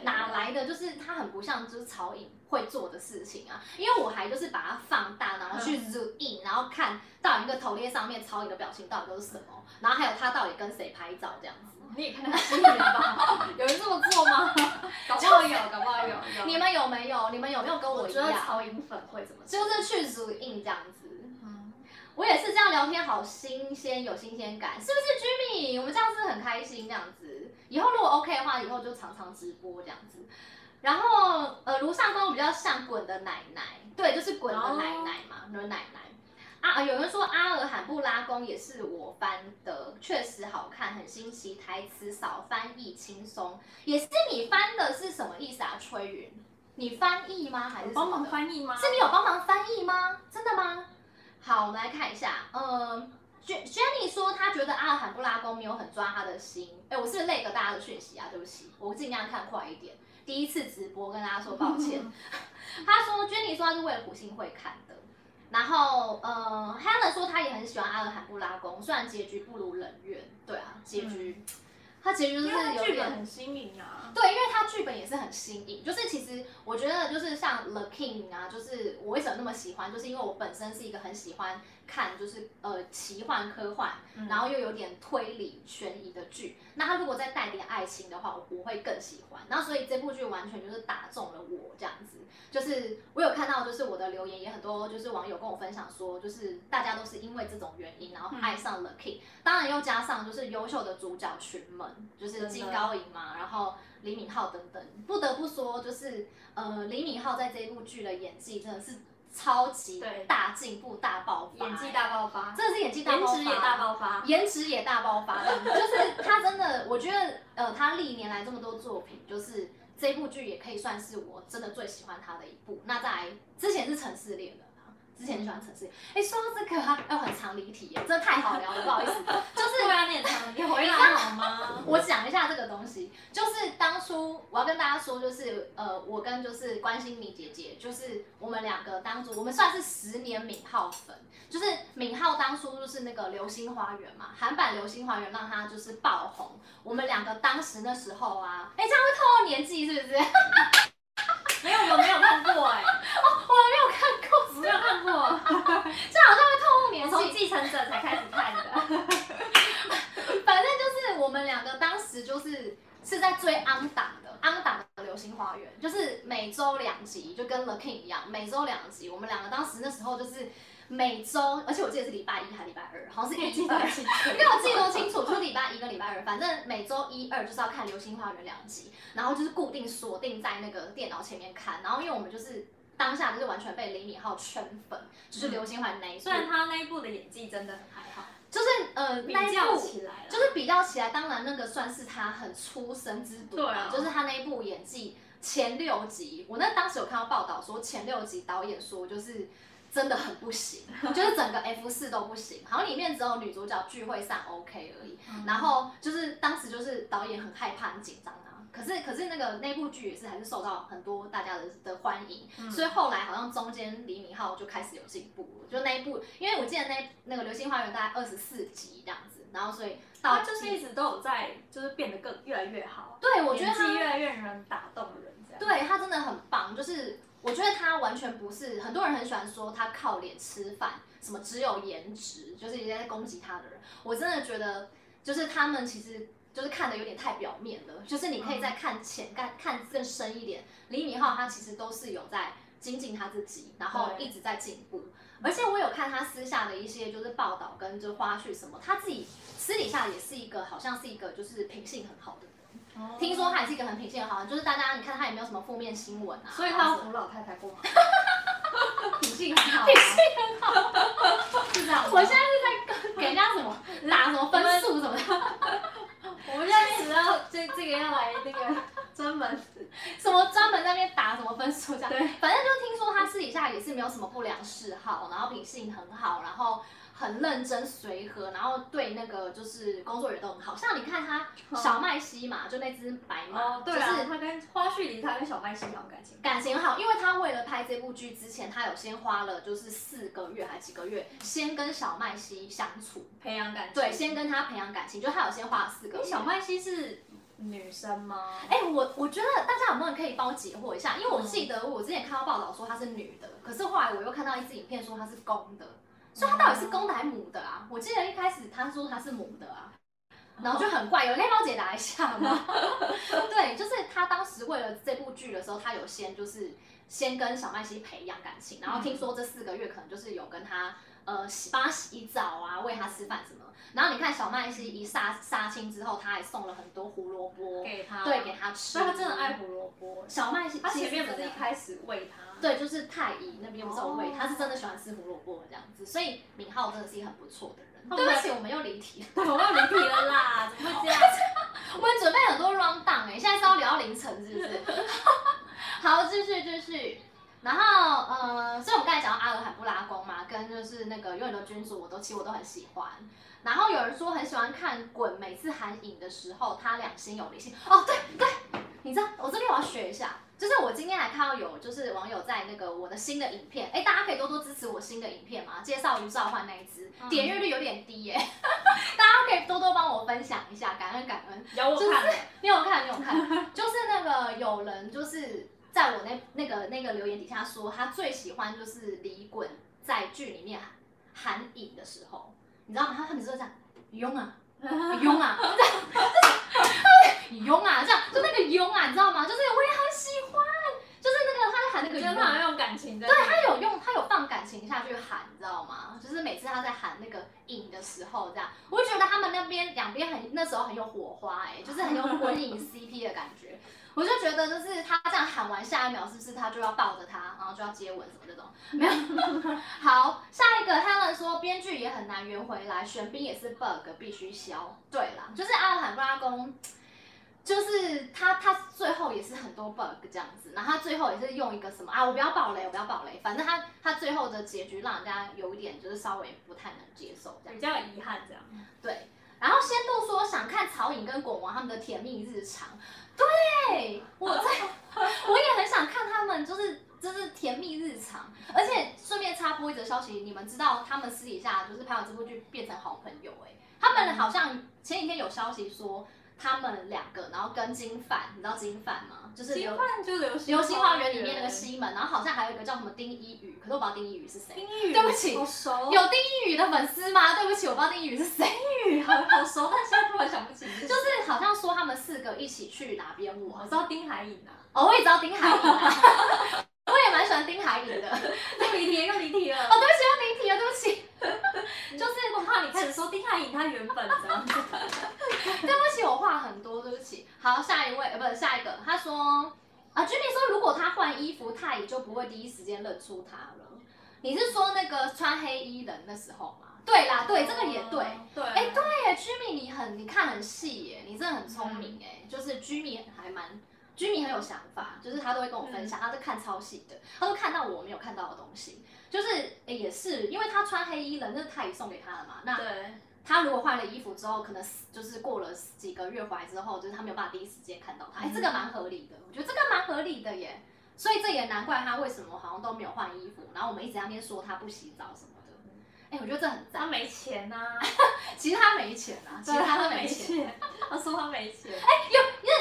哪来的？就是它很不像就是曹影会做的事情啊，因为我还就是把它放大，然后去 zoom in， 然后看到底那个头贴上面曹影的表情到底都是什么，然后还有他到底跟谁拍照这样子。你也看他新闻吧？有人这么做吗？搞不好有。你们有没有跟我一样？我觉得曹影粉会怎么？就是去 zoom in 这样子。我也是这样聊天，好新鲜，有新鲜感，是不是 Jimmy？ 我们这样子很开心，这样子。以后如果 OK 的话，以后就常常直播这样子。然后卢尚宫比较像滚的奶奶，对，就是滚的奶奶嘛，滚、奶奶。有人说阿尔罕布拉宫也是我翻的，确实好看，很新奇，台词少，翻译轻松。也是你翻的是什么意思啊？崔云，你翻译吗？还是帮忙翻译吗？是你有帮忙翻译吗？真的吗？好，我们来看一下，Jenny 说她觉得阿尔罕布拉宫没有很抓她的心，我是累个大家的讯息啊，对不起，我尽量看快一点，第一次直播跟大家说抱歉。她说 Jenny 说她是为了普信会看的，然后Helen 说她也很喜欢阿尔罕布拉宫，虽然结局不如人愿，对啊，结局它其实就是有点很新颖啊。对，因为它剧本也是很新颖，就是其实我觉得就是像《The King》啊，就是我为什么那么喜欢，就是因为我本身是一个很喜欢看就是奇幻科幻，然后又有点推理悬疑的剧。那它如果再带点爱情的话，我会更喜欢。然后所以这部剧完全就是打中了我这样子。就是我有看到，就是我的留言也很多，就是网友跟我分享说，就是大家都是因为这种原因，然后爱上《The King》。当然又加上就是优秀的主角群们，就是金高银嘛，然后李敏镐等等，不得不说就是李敏镐在这一部剧的演技真的是超级大进步大爆发，演技大爆发，真的是演技大爆发，颜值也大爆发，就是他真的，我觉得他历年来这么多作品，就是这部剧也可以算是我真的最喜欢他的一部。那在之前是《城市猎人》。之前很喜欢城市，哎，说到这个啊，哎，很常离题耶，真的太好聊了，不好意思。就是不然你也常，你回来好吗？我讲一下这个东西，就是当初我要跟大家说，就是我跟就是关心你姐姐，就是我们两个当初我们算是10年敏镐粉，就是敏镐当初就是那个《流星花园》嘛，韩版《流星花园》让他就是爆红，我们两个当时那时候啊，哎，这样会透露年纪是不是？没有，我没有看过哎、欸，哦，我没有看过，这好像会透露年纪。我从继承者才开始看的。反正就是我们两个当时就是在追昂档的《流星花园》，就是每周2集，就跟《The King》一样，每周2集。我们两个当时那时候就是每周，而且我记得是礼拜1还礼拜2，好像是礼拜2，因为我记得清楚，就是礼拜1跟礼拜2，反正每周1、2就是要看《流星花园》2集，然后就是固定锁定在那个电脑前面看，然后因为我们就是。当下就是完全被李敏镐圈粉，就是流星花园那一部。虽然他那一部的演技真的很还好，就是比较起来，就是比较起来，当然那个算是他很出身之毒嘛，就是他那一部演技前6集，我那当时有看到报道说前6集导演说就是真的很不行，就是整个 F4都不行，好像里面只有女主角聚会上 OK 而已，然后就是当时就是导演很害怕很紧张。可是那部剧也是还是受到很多大家的欢迎，所以后来好像中间李敏镐就开始有进步了，就那一部，因为我记得那个《流星花园》大概24集这样子，然后所以到他就是一直都有在就是变得越来越好，对，我觉得他演技越来越能打动人这样，对他真的很棒，就是我觉得他完全不是很多人很喜欢说他靠脸吃饭，什么只有颜值，就是一直在攻击他的人，我真的觉得就是他们其实。就是看的有点太表面了，就是你可以再看浅、看更深一点。李敏镐他其实都是有在精进他自己，然后一直在进步。而且我有看他私下的一些就是报道跟就花絮什么，他自己私底下也是一个好像是一个就是品性很好的人。哦、听说他也是一个很品性很好的人，就是大家你看他也没有什么负面新闻啊。所以他扶老太太过好。品性很好、啊，品性很好，是这样。我现在是在给人家什么打什么分数什么的。我们现在知道这个要来那个专门什么专门在那边打什么分数这样，反正就听说他私底下也是没有什么不良嗜好，然后品性很好，然后很认真随和，然后对那个就是工作人员都很好。像你看他小麦西嘛，就那只白马，哦、对啊、就是他跟花絮里他跟小麦西好感情好，因为他为了拍这部剧之前，他有先花了就是4个月还几个月，先跟小麦西相处培养感情，对，先跟他培养感情，就他有先花了4个月。小麦西是。女生吗？哎、欸，我觉得大家有没有人可以帮我解惑一下？因为我记得我之前看到报道说她是女的，可是后来我又看到一支影片说她是公的，所以她到底是公的还是母的啊？我记得一开始她说她是母的啊，然后就很怪，有人可以帮我解答一下吗？对，就是她当时为了这部剧的时候，她有先就是先跟小麦西培养感情，然后听说这4个月可能就是有跟她。帮他洗澡啊，喂他吃饭什么。然后你看小麦西一杀青之后，他还送了很多胡萝卜给他，对，给他吃。所以他真的爱胡萝卜。小麦西他前面不是一开始喂他，对，就是太乙那边不是有喂，他是真的喜欢吃胡萝卜这样子。所以敏镐真的是一个很不错的人。对不起，我们又离题了，对，我们又离题了啦，怎么会这样？我们准备很多 round down 哎，现在是要聊到凌晨是不是？好，继续。然后，所以我们刚才讲到阿尔罕布拉宫嘛，跟就是那个永远的君主，其实我都很喜欢。然后有人说很喜欢看滚，每次韩影的时候他2心有灵犀。哦，对，你知道我这边我要学一下，就是我今天还看到有就是网友在那个我的新的影片，哎，大家可以多多支持我新的影片嘛，介绍于兆焕那一支，点阅率有点低耶，大家可以多多帮我分享一下，感恩感恩。有我看了，你有看，你有看，就是那个有人就是在我那个留言底下说，他最喜欢就是李衮在剧里面喊影的时候，你知道吗？他们就这样，勇啊，勇啊，勇啊，这样就那个勇啊，你知道吗？就是我也很喜欢，就是那个他在喊那个，真的好像有感情的。对，他有放感情下去喊，你知道吗？就是每次他在喊那个影的时候，这样我就觉得他们那边两边那时候很有火花，哎，就是很有婚影 CP 的感觉。我就觉得，就是他这样喊完，下一秒是不是他就要抱着他，然后就要接吻什么这种？没有。好，下一个 Helen 说，编剧也很难圆回来，玄彬也是 bug， 必须消。对啦，就是阿尔罕布拉宫，就是他最后也是很多 bug 这样子，然后他最后也是用一个什么啊，我不要爆雷，我不要爆雷，反正他最后的结局让人家有一点就是稍微不太能接受，比较有遗憾这样。对。然后仙度说想看曹影跟滚王他们的甜蜜日常，对我也很想看他们就是甜蜜日常，而且顺便插播一则消息，你们知道他们私底下就是拍完这部剧变成好朋友哎、欸，他们好像前几天有消息说他们两个然后跟金范，你知道金范吗？就是金范就流星花园里面那个西门，然后好像还有一个叫什么丁一宇，可是我不知道丁一宇是谁，丁一宇对不起，好熟，有丁一宇的粉丝吗？对不起，我不知道丁一宇是谁。好熟，但现在突然想不起。就是好像说他们四个一起去哪边玩，我知道丁海寅啊，哦，我也知道丁海寅啊，我也蛮喜欢丁海寅的。又离题了，哦，对不起，又离题了，对不起。就是我怕你开始说丁海寅他原本这样子。对不起，我话很多，对不起。好，下一位，下一个，他说啊 ，Jimmy 说如果他换衣服，太乙就不会第一时间认出他了。你是说那个穿黑衣人的时候吗？对啦，对，这个也对，对，哎，对 ，Jimmy 你看很细耶，你真的很聪明哎，就是 Jimmy 很有想法，就是他都会跟我分享，他是看超细的，他都看到我没有看到的东西，就是也是因为他穿黑衣人，那是太乙送给他的嘛，那他如果换了衣服之后，可能就是过了几个月回来之后，就是他没有办法第一时间看到他，哎，这个蛮合理的，我觉得这个蛮合理的耶，所以这也难怪他为什么好像都没有换衣服，然后我们一直在那边说他不洗澡什么。哎、欸，我觉得这很赞。他没钱呐、啊，其实他没钱呐、啊，其实他没钱。他说他没钱。哎、欸，你才被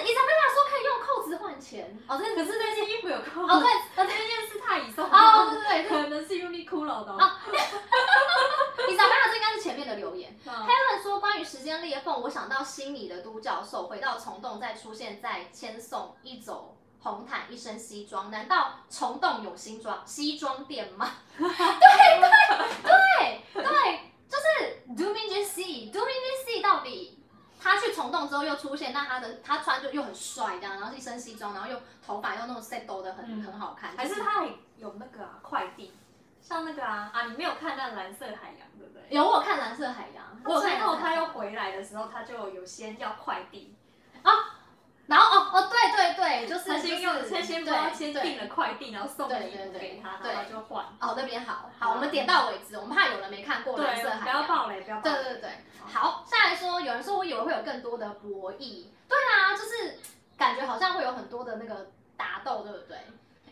他说可以用扣子换钱。哦，对，可是那件衣服有扣子。哦，对，那件是太乙送的。哦，对对，可能是 Uniqlo 的。哦，你才被他这应该是前面的留言。Helen 说关于时间裂缝，我想到心理的都教授回到虫洞，再出现在千颂一走。红毯一身西装，难道虫洞有西装店吗？对，就是 Dooming GC 到底他去虫洞之后又出现，那他穿就又很帅这样，然后一身西装，然后又头发又那种 settle 的很好看，还是他有那个、啊、快递，像那个啊你没有看那蓝色海洋对不对？有，我有看蓝色海洋，我看到他又回来的时候，他就有先要快递啊。然后哦对，就是他先订了快递，然后送了衣服给他，然后就换。哦，那边好，我们点到为止，我们怕有人没看过蓝色海洋。不要爆雷，不要爆雷。对，好，下来说，有人说我以为会有更多的博弈，对啦，就是感觉好像会有很多的那个打斗，对不对？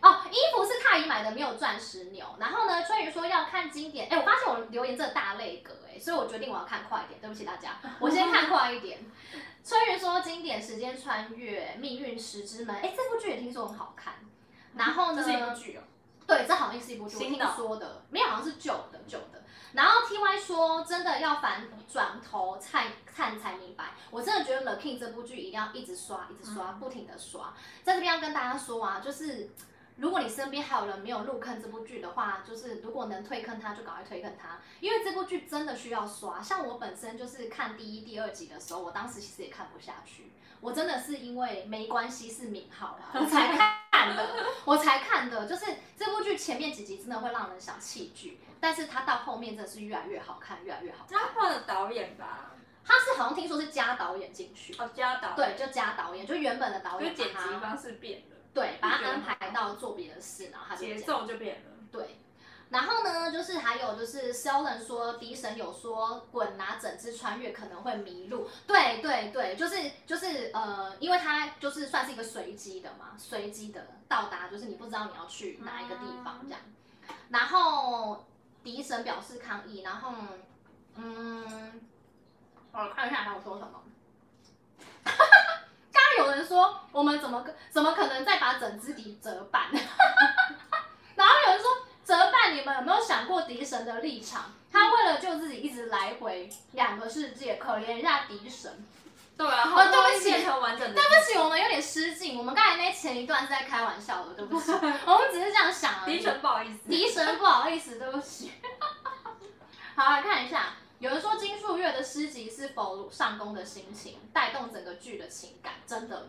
哦，衣服是太乙买的，没有钻石牛。然后呢，春雨说要看经典，哎，我发现我留言这大类格，哎，所以我决定我要看快一点，对不起大家，我先看快一点。春雨说经典时间穿越、命运石之门，哎，这部剧也听说很好看。然后呢？这是一部剧哦。对，这好像是一部剧，我听说的，没有，好像是旧的。然后 TY 说真的要反转头看才明白，我真的觉得《The King》这部剧一定要一直刷，不停的刷。在这边要跟大家说啊，就是。如果你身边还有人没有入坑这部剧的话，就是如果能推坑他就赶快推坑他，因为这部剧真的需要刷。像我本身就是看第一、第二集的时候，我当时其实也看不下去，我真的是因为没关系是名号啦，我才看的，就是这部剧前面几集真的会让人想弃剧，但是它到后面真的是越来越好看。那换了导演吧。他是好像听说是加导演进去。哦，加导演。对，就加导演，就原本的导演。就剪辑方式变了。对，把它安排到做别的事，然后他就节奏就变了。对，然后呢，就是还有就是Sheldon说，迪神有说滚拿整只穿越可能会迷路。对对对，就是因为它就是算是一个随机的嘛，随机的到达，就是你不知道你要去哪一个地方这样。然后迪神表示抗议，然后我看一下他有说什么。刚刚有人说我们怎么可能再把整只迪折半？然后有人说折半，你们有没有想过迪神的立场？他为了救自己一直来回两个世界，可怜一下迪神。对啊，哦，对不起，对不起，我们有点失敬。我们刚才那前一段是在开玩笑的，对不起，我们只是这样想而已。迪神不好意思，对不起。好，来看一下。有人说金树月的诗集是否上宫的心情，带动整个剧的情感，真的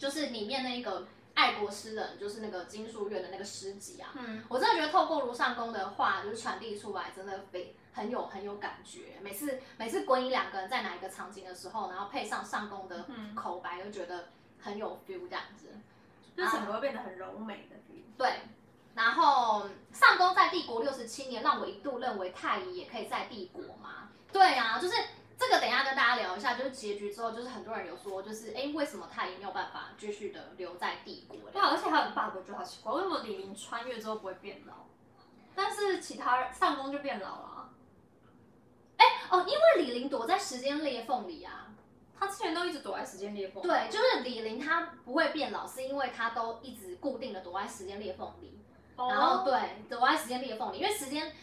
就是里面那个爱国诗人，就是那个金树月的那个诗集啊，我真的觉得透过卢上宫的话，就是传递出来，真的很有感觉。每次滚一两个人在哪一个场景的时候，然后配上上宫的口白，就觉得很有 feel 这样子，就是整个会变得很柔美的 feel。对。然后上宫在帝国67年，让我一度认为太乙也可以在帝国嘛？对啊，就是这个，等一下跟大家聊一下。就是结局之后，就是很多人有说，就是哎，为什么太乙没有办法继续的留在帝国？对啊，而且还有 bug， 我觉得好奇怪，为什么李明穿越之后不会变老？但是其他上宫就变老了。哎哦，因为李明躲在时间裂缝里啊。他之前都一直躲在时间裂缝。对，就是李明他不会变老，是因为他都一直固定的躲在时间裂缝里。然后对，躲在时间裂缝里，因为时间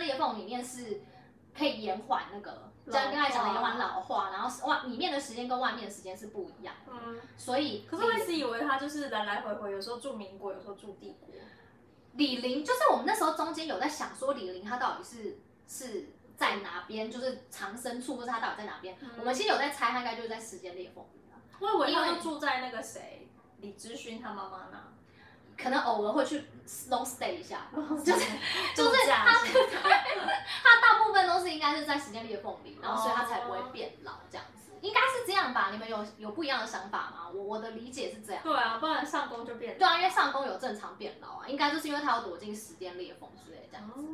裂缝里面是可以延缓那个，像刚才讲的延缓老化，然后里面的时间跟外面的时间是不一样的，所以可是我一直以为他就是来回回，有时候住民国，有时候住帝国。李明就是我们那时候中间有在想说，李明他到底是在哪边，就是藏身处，或是他到底在哪边？我们其实有在猜，他应该就是在时间裂缝里了。我以为他就住在那个谁李知勋他妈妈那。可能偶尔会去 long stay 一下，就是他大部分都是应该是在时间裂缝里，然后所以他才不会变老这样子，应该是这样吧？你们有不一样的想法吗？我的理解是这样。对啊，不然上宫就变老。对啊，因为上宫有正常变老啊，应该就是因为他有躲进时间裂缝之类这样子。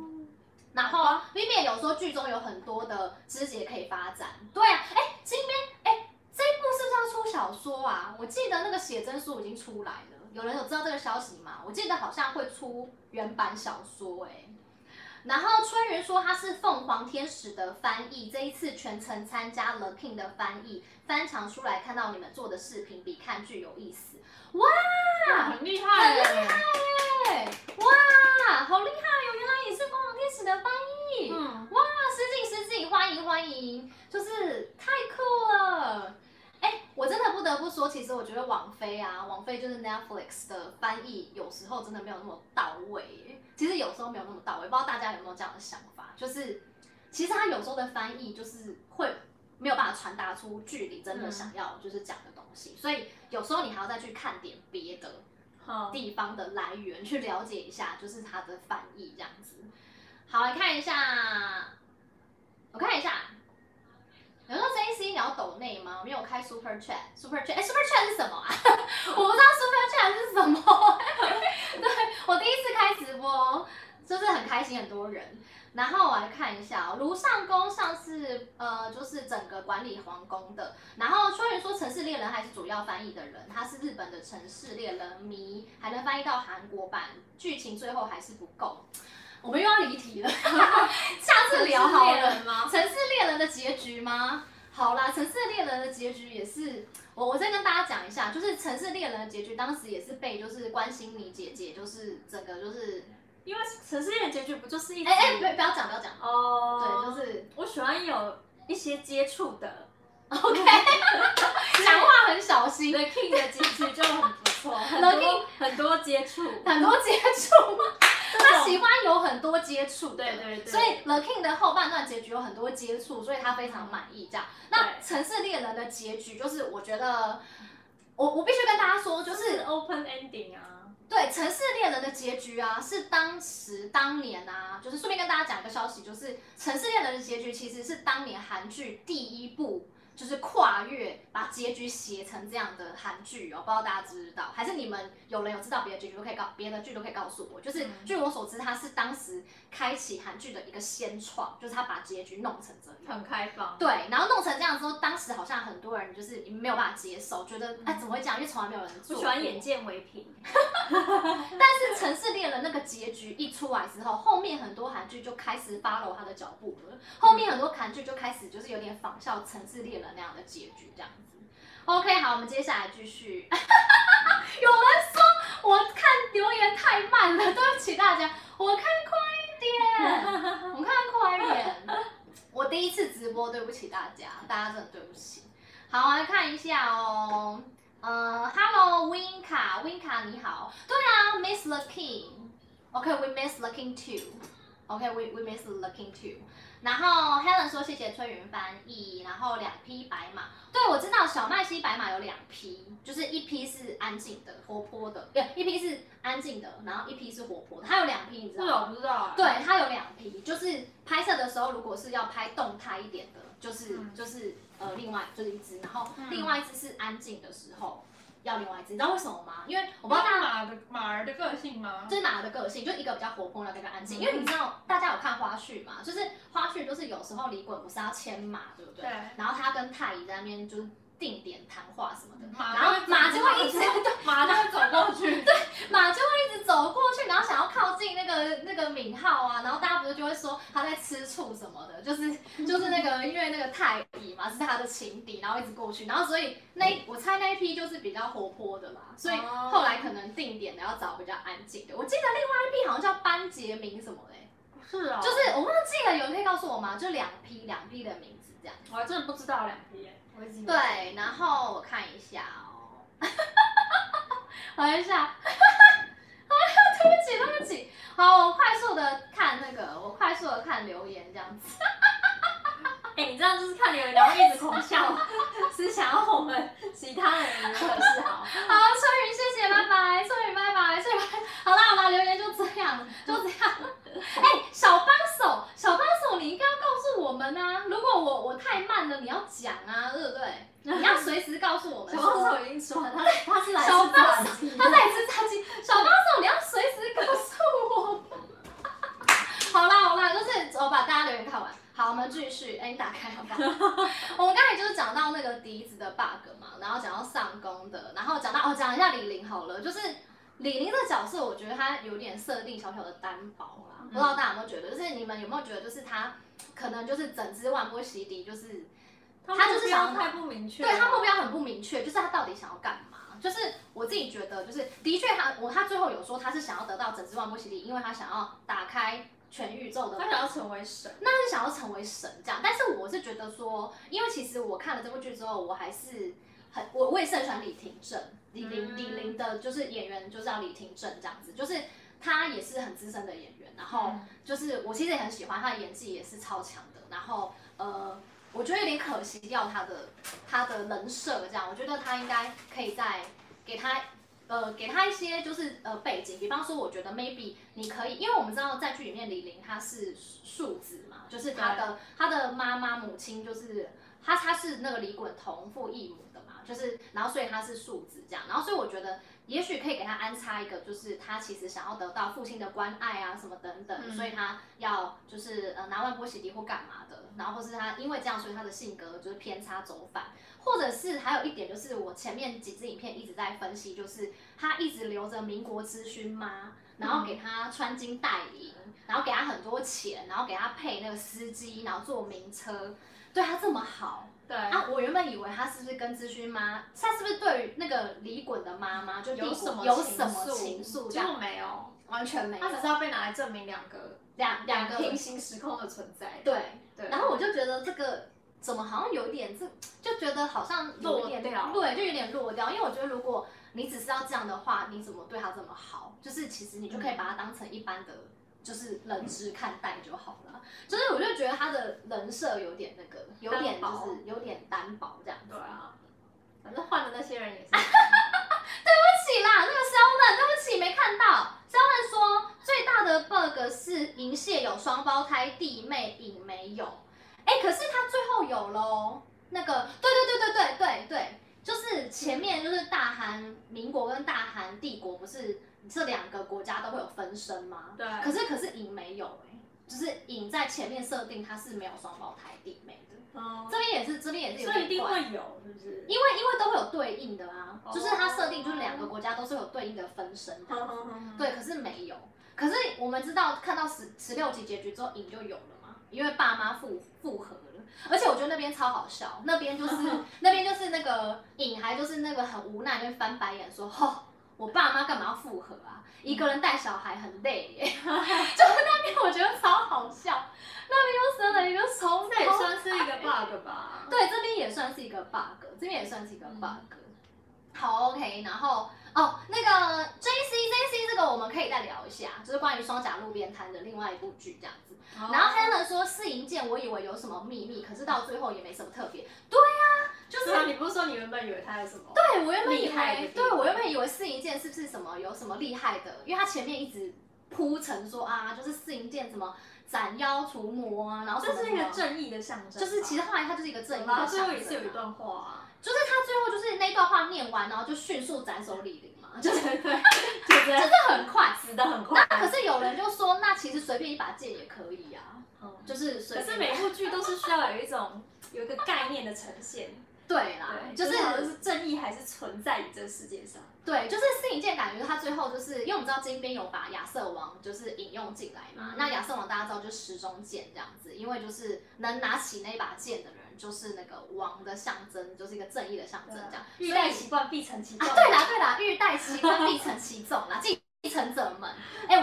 然后 Vivian 有说剧中有很多的枝节可以发展。对啊，哎，金边哎，这一部是不是要出小说啊？我记得那个写真书已经出来了。有人有知道这个消息吗？我记得好像会出原版小说然后春云说他是凤凰天使的翻译，这一次全程参加了 King 的翻译，翻唱出来看到你们做的视频比看剧有意思，哇，很厉害，哇，好厉害哦！原来你是凤凰天使的翻译，哇，失敬，欢迎，就是太酷了。我真的不得不说，其实我觉得网飞就是 Netflix 的翻译，有时候真的没有那么到位耶。其实有时候没有那么到位，不知道大家有没有这样的想法？就是其实他有时候的翻译就是会没有办法传达出剧里真的想要就是讲的东西，所以有时候你还要再去看点别的地方的来源，去了解一下就是他的翻译这样子。好，来看一下，我看一下。有人说 JC 你要抖内吗？没有开 Super Chat，Super Chat， Super Chat 是什么啊？我不知道 Super Chat 是什么。对，我第一次开直播，就是很开心，很多人。然后我来看一下，卢上宫上次就是整个管理皇宫的。然后春云说城市猎人还是主要翻译的人，他是日本的城市猎人迷，还能翻译到韩国版，剧情最后还是不够。我们又要离题了，下次聊好了。城市猎人的结局吗？好啦，城市猎人的结局也是我再跟大家讲一下，就是城市猎人的结局当时也是被就是关心你姐姐，就是整个就是因为城市猎人结局不就是一直不要讲哦，对，就是我喜欢有一些接触的 ，OK， 讲话很小心。The King 的结局就很不错，很多接触，他喜欢有很多接触，对，所以 The King 的后半段结局有很多接触，所以他非常满意这样。那城市猎人的结局就是，我觉得我必须跟大家说，就是open ending 啊。对，城市猎人的结局啊，是当年啊，就是顺便跟大家讲一个消息，就是城市猎人的结局其实是当年韩剧第一部就是跨越把结局写成这样的韩剧哦，不知道大家知不知道？还是你们有人有知道别的结局都可以别的剧都可以告诉我。就是据我所知，它是当时开启韩剧的一个先创，就是它把结局弄成这样，很开放。对，然后弄成这样之后，当时好像很多人就是没有办法接受，觉得哎怎么会这样？因为从来没有人做。我喜欢眼见为凭。但是《城市猎人》那个结局一出来之后，后面很多韩剧就开始 follow 他的脚步了，后面很多韩剧就开始就是有点仿效《城市猎人》。那样的结局，这样子。OK， 好，我们接下来继续。有人说我看留言太慢了，对不起大家，我看快一点，我看快一点。我第一次直播，对不起大家，大家真的对不起。好，来看一下哦。Hello Winka，Winka 你好。对啊 ，Miss the King。OK，we miss the King too。OK，we miss the King too。然后 Helen 说谢谢崔云翻译，然后2匹白马，对我知道小麦西白马有2匹，就是1匹是安静的、活泼的，对，1匹是安静的，然后1匹是活泼的，它有2匹，你知道吗？是我不知道。对，它有2匹，就是拍摄的时候如果是要拍动态一点的，就是、另外就是1只，然后另外1只是安静的时候。要另外1只，你知道为什么吗？因为我不知道大家马儿的个性吗？就是马儿的个性，就一个比较活泼，一个比较安静。因为你知道大家有看花絮嘛，就是花絮就是有时候李衮不是要牵马，对不对？对。然后他跟太乙在那边就是定点谈话什么的，然后马就会一直马就会走过去，对，马就会一直走过去，然后想要靠近那个敏浩啊，然后大家不是就会说他在吃醋什么的，就是那个因为那个太乙嘛是他的情敌，然后一直过去，然后所以我猜那一批就是比较活泼的啦，所以后来可能定点的要找比较安静的。我记得另外1批好像叫班杰明什么的、是啊、就是我忘记了，有人可以告诉我吗？就2批的名字这样，我还真的不知道2批、对，然后我看一下哦，等一下，对不起，好，我快速的看留言这样子，哎、你这样就是看留言，然后一直狂笑，是想要我们其他人的示好。好，春雨谢谢，拜拜，春雨拜拜，春雨拜拜，好啦，留言就这样，哎、小帮手，你应该要告诉我们啊！如果我太慢了，你要讲啊，对不对？你要随时告诉我们。小帮手已经说了，他是来吃炸鸡，他在吃炸鸡。小帮手，你要随时告诉我们。好啦，就是我把大家留言看完。好，我们继续。哎、你打开好不好？我们刚才就是讲到那个笛子的 bug 嘛，然后讲到上弓的，然后讲一下李玲好了，就是。李玲这角色，我觉得她有点设定小小的单薄啦，不知道大家有没有觉得？就是你们有没有觉得，就是她可能就是整支万波洗底，就是她就是想太不明确，对，她目标很不明确，就是她到底想要干嘛？就是我自己觉得，就是的确她最后有说她是想要得到整支万波洗底，因为她想要打开。全宇宙的，他想要成为神，那是想要成为神这样。但是我是觉得说，因为其实我看了这部剧之后，我还是很，我也是很喜欢李廷镇，李玲的，就是演员就叫李廷镇这样子，就是他也是很资深的演员，然后就是我其实也很喜欢他的演技，也是超强的。然后我觉得有点可惜掉他的人设这样，我觉得他应该可以再给他一些就是背景，比方说，我觉得 maybe 你可以，因为我们知道在剧里面李玲她是庶子嘛，就是她的妈妈母亲就是她是那个李衮同父异母的嘛，就是然后所以她是庶子这样，然后所以我觉得也许可以给她安插一个，就是她其实想要得到父亲的关爱啊什么等等，所以她要就是拿万波洗涤或干嘛的，然后或是她因为这样，所以她的性格就是偏差走反。或者是还有一点就是，我前面几支影片一直在分析，就是他一直留着民国之勋妈，然后给他穿金戴银，然后给他很多钱，然后给他配那个司机，然后坐名车，对他这么好。对啊，我原本以为他是不是跟之勋妈，他是不是对于那个李衮的妈妈就有什么情愫？结果没有，完全没有。他只是要被拿来证明两个平行时空的存在。对。然后我就觉得这个。怎么好像有点就觉得好像有点落掉，对，就有点落掉。因为我觉得如果你只是要这样的话，你怎么对他这么好？就是其实你就可以把他当成一般的就是人质看待就好了。就是我就觉得他的人设有点那个，有点就是有点单薄这样子。对啊，反正换了那些人也是。对不起啦，那个肖曼，对不起没看到。肖曼说最大的 bug 是银屑有双胞胎弟妹，影没有。哎、可是他最后有喽，那个对，就是前面就是大韩民国跟大韩帝国，不是这两个国家都会有分身吗？对。可是影没有哎、欸，就是影在前面设定它是没有双胞胎弟妹的。哦、嗯。这边也是有点怪。所以一定会有，是不是？因为都会有对应的啊，哦、就是它设定就是两个国家都是有对应的分身的。嗯、对，可是没有。可是我们知道看到16集结局之后，影就有了嘛，因为爸妈复合。而且我觉得那边超好笑，那边就是那个影还就是那个很无奈，就翻白眼说：“吼、哦，我爸妈干嘛要复合啊？一个人带小孩很累耶。”就是那边我觉得超好笑，那边又生了一个虫，这也算是一个 bug 吧？对，这边也算是一个 bug， 这边也算是一个 bug。好 ，OK， 然后哦，那个 JC 这个我们可以再聊一下，就是关于双甲路边摊的另外一部剧这样子。Oh. 然后 Helen 说试营建，我以为有什么秘密，可是到最后也没什么特别。对啊，就是、啊、你不是说你原本以为它有什么？对，我原本以为试营建是不是什么有什么厉害的，因为它前面一直铺陈说啊，就是试营建什么。斩妖除魔啊，然后这是一个正义的象征，就是其实后来它就是一个正义的象征、啊。最后也是有一段话、啊，就是他最后就是那段话念完，然后就迅速斩首李陵嘛，就是对，就是很快死得很快。那可是有人就说，那其实随便一把剑也可以啊，嗯、就是随便。可是每部剧都是需要有一个概念的呈现。对啦，对就是正义还是存在于这世界上。对，就是是一件感觉，他最后就是因为我们知道金边有把亚瑟王就是引用进来嘛，嗯、那亚瑟王大家知道就是时钟剑这样子，因为就是能拿起那把剑的人就是那个王的象征，就是一个正义的象征这样。欲戴其冠必承其重。啊，对啦，欲戴其冠必承其重啦。继承者们，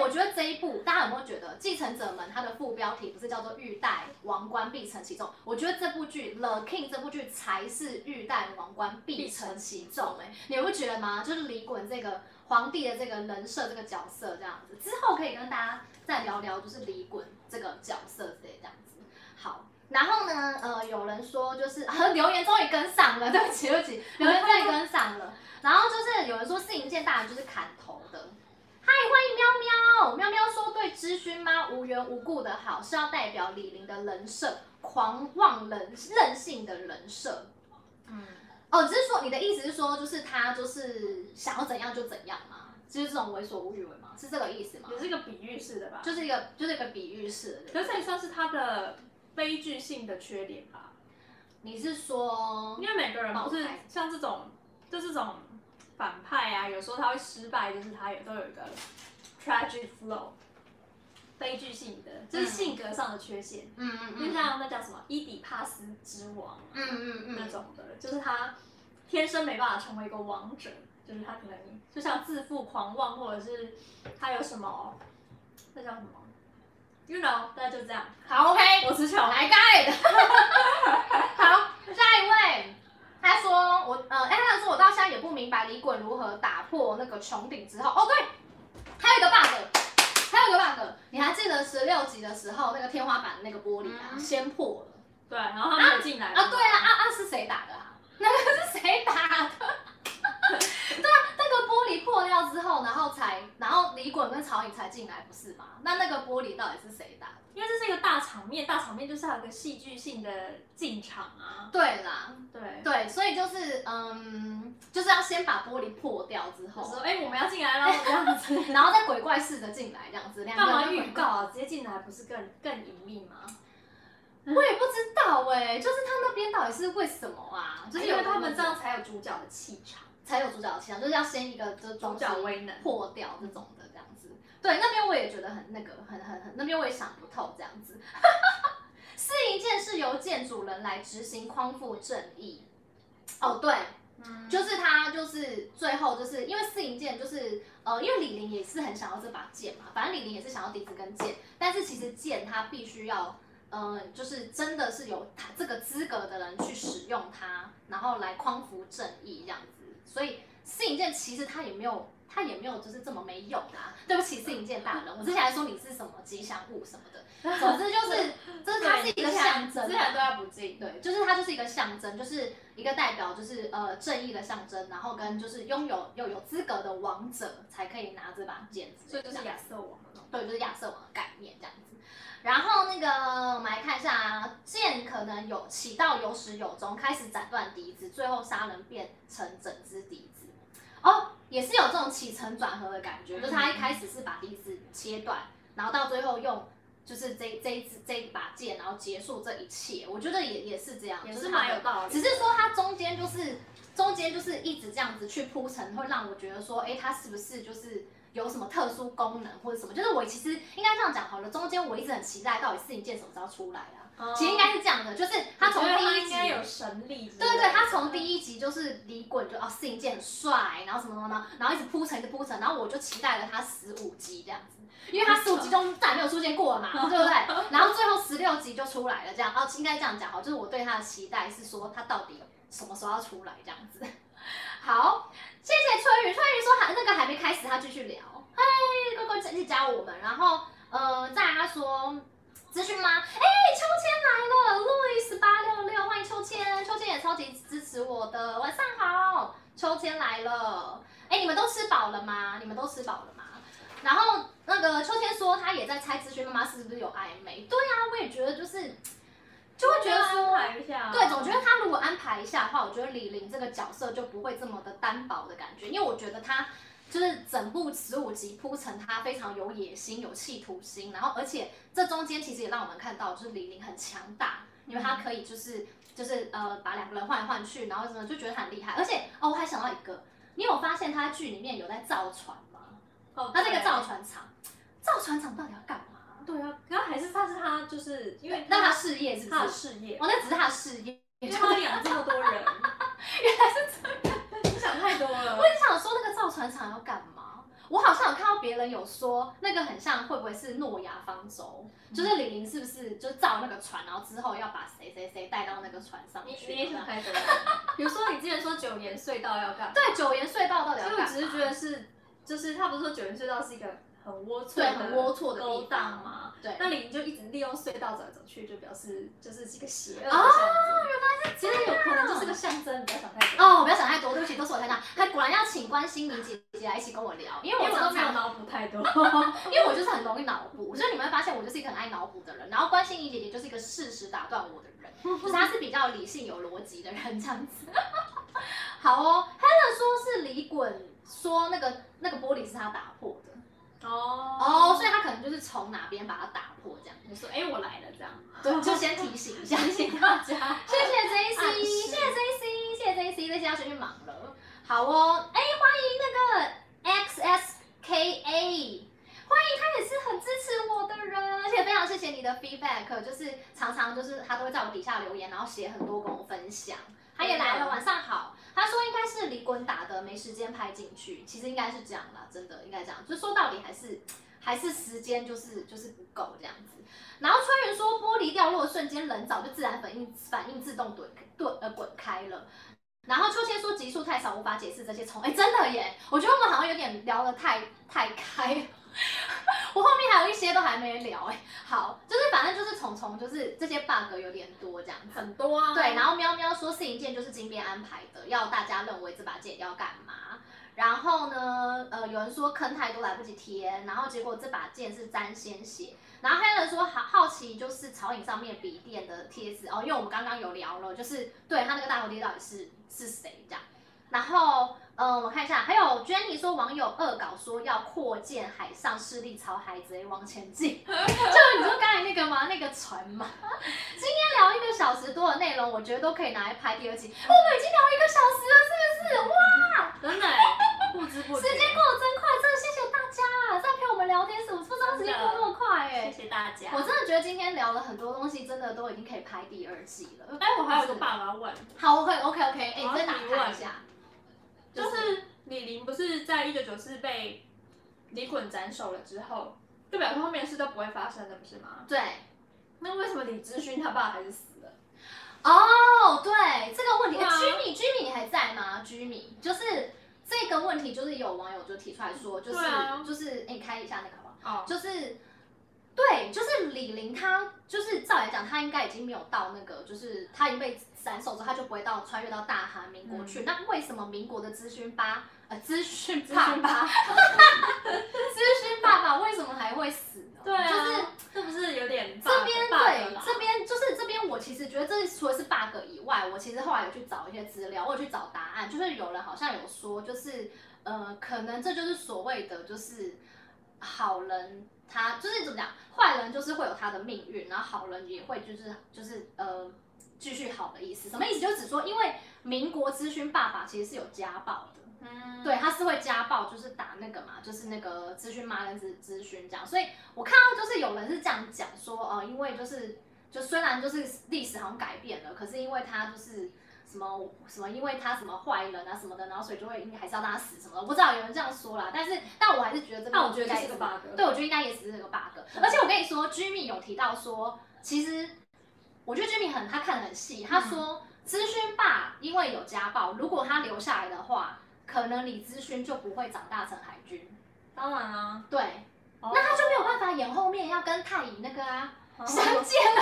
我觉得这一部大家有没有觉得《继承者们》它的副标题不是叫做“欲戴王冠必承其重”？我觉得这部剧《The King》这部剧才是“欲戴王冠必承其重”。你不觉得吗？就是李衮这个皇帝的这个人设这个角色这样子，之后可以跟大家再聊聊，就是李衮这个角色之类这样子。好。然后呢，有人说就是留言终于跟上了，对不起，留言终于跟上了。然后就是有人说是一件大人就是砍头的。嗨，欢迎喵喵！喵喵说对知勋妈无缘无故的好，是要代表李陵的人设，狂妄任性的人设。嗯，哦，只是说你的意思是说，就是他就是想要怎样就怎样嘛，就是这种为所欲为嘛，是这个意思吗？也是一个比喻式的吧，就是一个比喻式的。可是这也算是他的悲剧性的缺点吧？你是说，因为每个人不是像这种。反派啊，有时候他会失败，就是他也都有一个 tragic flaw， 悲剧性的，就是性格上的缺陷。就像那叫什么伊底帕斯之王、啊，那种的，就是他天生没办法成为一个王者，就是他可能就像自负狂妄，或者是他有什么，那叫什么 ，you know， 大家就这样。好 ，OK， 我词穷，来 guide。好，下一位。他说我到现在也不明白李衮如何打破那个穹顶之后，哦对，还有一个 bug， 你还记得16集的时候那个天花板那个玻璃啊、先破了，对，然后他没有进来啊，对啊是谁打的啊？那个是谁打的？对啊，那个玻璃破掉之后，然后李衮跟曹影才进来，不是吗？那个玻璃到底是谁打的？因为这是一个大场面就是还有个戏剧性的进场啊。对啦，对，所以就是就是要先把玻璃破掉之后，说我们要进来了这样子，然后再鬼怪式的进来这样子，干嘛预告啊？直接进来不是更隐秘吗？我也不知道就是他那边到底是为什么啊？就是因为他们这样才有主角的气场，就是要先一个就是主角威能破掉这种的这样子。对，那边我也觉得很那个，很那边我也想不透这样子。是一件是由建筑人来执行匡复正义。哦，对，就是他就是最后就是因为是一件就是因为李陵也是很想要这把剑嘛，反正李陵也是想要笛子跟剑，但是其实剑他必须要就是真的是有他这个资格的人去使用它，然后来匡扶正义这样子，所以是一件其实他也没有就是这么没用啊！对不起，是影剑大人，我之前还说你是什么吉祥物什么的，总之就是，这它是一个象征，之前对他不敬，对，就是它就是一个象征，就是一个代表，就是正义的象征，然后跟就是拥有又有资格的王者才可以拿这把剑，所以就是亚瑟王的，对，就是亚瑟王的概念这样子。然后那个我们来看一下，剑可能有起到有始有终，开始斩断笛子，最后杀人变成整只笛子。哦，也是有这种起承转合的感觉，就是他一开始是把笛子切断，然后到最后用就是这一把剑，然后结束这一切。我觉得也是这样，也是蛮有道理。只是说他中间就是一直这样子去铺陈，会让我觉得说，哎，他是不是就是有什么特殊功能或者什么？就是我其实应该这样讲好了，中间我一直很期待到底四影剑什么时候出来啊？哦、其实应该是这样的，就是他从第一集应该有神力，对对，他从第一集就是李衮就哦四影剑很帅，然后什么什么呢，然后一直铺陈一直铺陈，然后我就期待了他15集这样子。因为他15集中再也没有出现过了嘛，对不对？然后最后16集就出来了，这样哦，应该这样讲好，就是我对他的期待是说他到底什么时候要出来这样子。好，谢谢春雨，春雨说那个还没开始，他继续聊，嗨，乖乖继续加我们，然后再来他说资讯吗？哎，秋千来了 ，Louis866， 欢迎秋千，秋千也超级支持我的，晚上好，秋千来了，哎，你们都吃饱了吗？你们都吃饱了吗？然后那个秋千说，她也在猜资讯妈妈是不是有暧昧。对啊，我也觉得就是，就会觉得说，安排一下对，总觉得她如果安排一下的话，我觉得李玲这个角色就不会这么的单薄的感觉，因为我觉得她就是整部15集铺陈，她非常有野心、有企图心，然后而且这中间其实也让我们看到，就是李玲很强大，因为她可以就是把2个人换来换去，然后什么就觉得很厉害。而且哦，我还想到一个，你有发现她在剧里面有在造船？那这个造船厂到底要干嘛？对啊，然后还是他就是因为那他事业是不是？他的事业，哦，那只是他的事业，因为他养这么多人，原来是这样，想太多了。我也想说那个造船厂要干嘛？我好像有看到别人有说那个很像，会不会是诺亚方舟？就是李玲是不是就造那个船，然后之后要把谁谁谁带到那个船上去？你也想太多了。比如说你之前说9沿隧道要干嘛？对，9沿隧道到底要干嘛？所以我只是觉得是。就是他不是说9沿隧道是一个很龌龊的勾当嘛？对，那你就一直利用隧道走来走去，就表示就是一个邪恶的象征。其实有可能就是个象征，你不要想太多。哦，我不要想太多，对不起，都是我太大。他果然要请关心你姐姐来一起跟我聊，因为我都没有脑补太多，因为我就是很容易脑补，所以你们会发现我就是一个很爱脑补的人。然后关心你姐姐就是一个事实打断我的人，就是他是比较理性有逻辑的人这样子。好哦 ，Helen 说是李衮。说那个玻璃是他打破的哦，所以他可能就是从哪边把它打破这样。你说哎，我来了这样，对，就先提醒一下，提醒大家。谢谢 JC， 谢谢 JC， 谢谢 JC， 在家先去忙了。好哦，哎，欢迎那个 XSKA， 欢迎他也是很支持我的人，而且非常谢谢你的 feedback， 就是常常就是他都会在我底下留言，然后写很多跟我分享。他也来了，晚上好。他说应该是李衮打的，没时间拍进去，其实应该是这样啦，真的应该这样。就说到底还是时间就是不够这样子。然后春云说玻璃掉落瞬间，人早就自然反应自动滚开了。然后秋千说集数太少，无法解释这些虫。哎，真的耶，我觉得我们好像有点聊得太开。我后面还有一些都还没聊哎，好，就是反正就是虫就是这些 bug 有点多这样子，很多啊。对，然后喵喵说4影剑就是金边安排的，要大家认为这把剑要干嘛。然后呢，有人说坑太多来不及填，然后结果这把剑是沾鲜血。然后还有人说好奇就是曹影上面笔电的贴纸哦，因为我们刚刚有聊了，就是对他那个大头贴到底是谁这样。然后，我看一下，还有 Jenny 说网友恶搞说要扩建海上势力，朝海贼王前进，就你说刚才那个吗？那个船吗？今天聊1个小时多的内容，我觉得都可以拿来拍第2集。我们已经聊1个小时了，是不是？哇，真的，不知不觉，时间过得真快，真的谢谢大家在陪我们聊天，我不知道时间过那么快哎，谢谢大家。我真的觉得今天聊了很多东西，真的都已经可以拍第2季了。哎，我还有个爸爸问，好 ，OK， 哎，你再打开一下。就是李玲不是在1994被李衮斩首了之后，就表示后面的事都不会发生的，不是吗？对。那为什么李知勋他爸还是死了？哦，对，这个问题，居米你还在吗？居米，就是这个问题，就是有网友就提出来说，就是你开一下那个好不好？哦，就是。对，就是李玲，她就是照来讲，她应该已经没有到那个，就是她已经被斩首之后，她就不会到穿越到大韩民国去。那为什么民国的资讯爸爸为什么还会死呢？对啊，就是是不是有点这边对这边就是这边，我其实觉得这除了是 bug 以外，我其实后来有去找一些资料，我有去找答案，就是有人好像有说，就是可能这就是所谓的就是好人他就是怎么讲，坏人就是会有他的命运，然后好人也会就是继续好的意思。什么意思？就只说因为民国咨询爸爸其实是有家暴的。嗯，对，他是会家暴，就是打那个嘛，就是那个咨询妈跟咨询这样，所以我看到就是有人是这样讲说，因为就虽然就是历史好像改变了，可是因为他就是什么，因为他什么坏人啊什么的，然后所以就会应该还是要让他死什么的，我不知道有人这样说啦，但我还是觉得这个，我觉得是个 bug， 对，我觉得应该也只是个 bug，而且我跟你说 ，Jimmy 有提到说，其实我觉得 Jimmy 他看得很细，他说咨询爸因为有家暴，如果他留下来的话。可能李咨询就不会长大成海军，当然啊，对，那他就没有办法演后面要跟太乙那个啊相见了，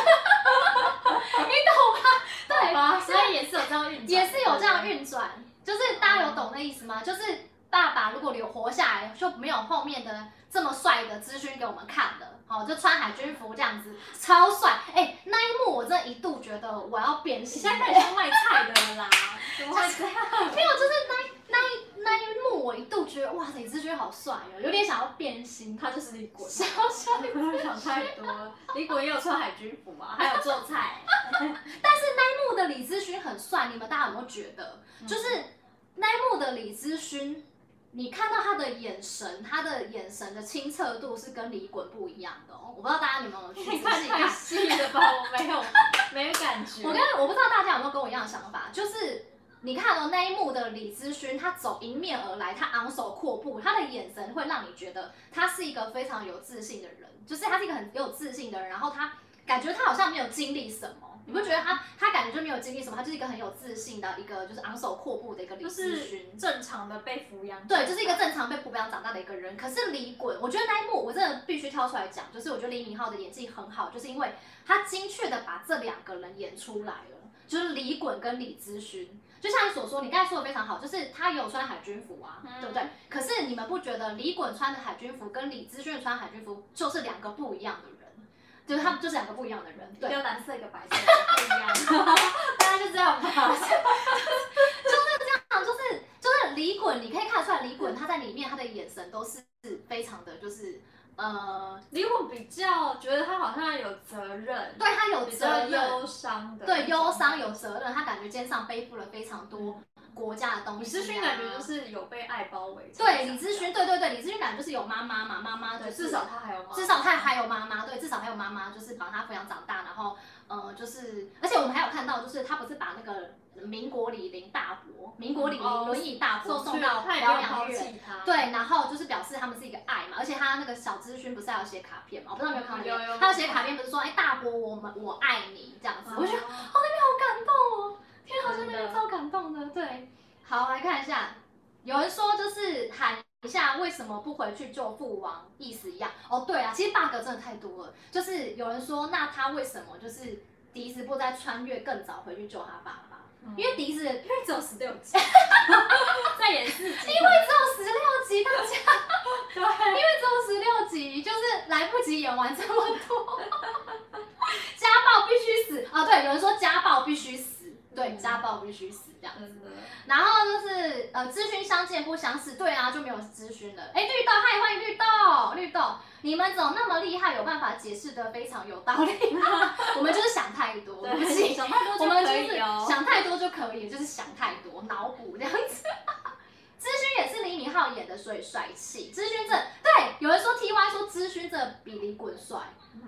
你懂吗？对吧？所以也是有这样运转，也是有这样运转，就是大家有懂那意思吗？就是爸爸如果留活下来，就没有后面的这么帅的咨询给我们看了，好，就穿海军服这样子，超帅，哎，那一幕我真的一度觉得我要变心，现在开始卖菜的了啦，怎么会这样？没有，就是那一幕，我一度觉得哇塞，李志军好帅哦，有点想要变心。他就是李果，想想太多了。李果也有穿海军服嘛，还有做菜。但是那一幕的李志军很帅，你们大家有没有觉得？就是那一幕的李志军，你看到他的眼神，他的眼神的清澈度是跟李果不一样的哦。我不知道大家有没有去仔细看细的吧？我没有感觉。我不知道大家有没有跟我一样的想法，就是。你看哦，那一幕的李咨询，他走迎面而来，他昂首阔步，他的眼神会让你觉得他是一个非常有自信的人，就是他是一个很有自信的人，然后他感觉他好像没有经历什么，你不觉得他感觉就没有经历什么，他就是一个很有自信的一个就是昂首阔步的一个李咨询，就是正常的被抚养，对，就是一个正常被抚养长大的一个人。可是李衮，我觉得那一幕我真的必须挑出来讲，就是我觉得李敏镐的演技很好，就是因为他精确的把这两个人演出来了。就是李衮跟李咨询，就像你所说，你刚才说的非常好，就是他有穿海军服啊，对不对？可是你们不觉得李衮穿的海军服跟李咨询穿海军服就是两个不一样的人，就是他们就是两个不一样的人，对，一个蓝色一个白色，不一样，大家就这样吧，就是这样，就是李衮，你可以看出来李衮他在里面他的眼神都是非常的就是。李衮比较觉得他好像有责任，对他有责任，忧伤的，对忧伤有责任，他感觉肩上背负了非常多国家的东西、啊。李咨询感觉就是有被爱包围，对李咨询，对，李咨询感觉就是有妈妈嘛，妈妈、就是、至少他还有妈妈，对，至少还有妈妈，就是把他抚养长大，然后就是，而且我们还有看到，就是他不是把那个。民国李林大伯，民国李林轮椅大伯送到疗养院，对，然后就是表示他们是一个爱嘛，而且他那个小咨询不是还有写卡片嘛，我不知道有没有看到，他有写卡片，不是说哎大伯我爱你这样子，我觉得哦那边好感动哦，天啊，那边超感动的，对，好来看一下，有人说就是喊。一下为什么不回去救父王？意思一样哦。对啊，其实 bug 真的太多了。就是有人说，那他为什么就是笛子不在穿越更早回去救他爸爸？因为笛子因为只有16集，在演4集，因为只有16集，大家对，因为只有16集，就是来不及演完这么多。家暴必须死啊、哦！对，有人说家暴必须死。对，家暴必须死这样子，然后就是咨询相见不相识，对啊，就没有咨询了。哎，绿豆，嗨，欢迎绿豆，你们怎么那么厉害，有办法解释得非常有道理？我们就是想太多，对不起，想太多就可以哦，想太多就可以，就是想太多，脑补这样子。咨询也是李敏镐演的，所以帅气。咨询这对，有人说 TY 说咨询这比李衮帅，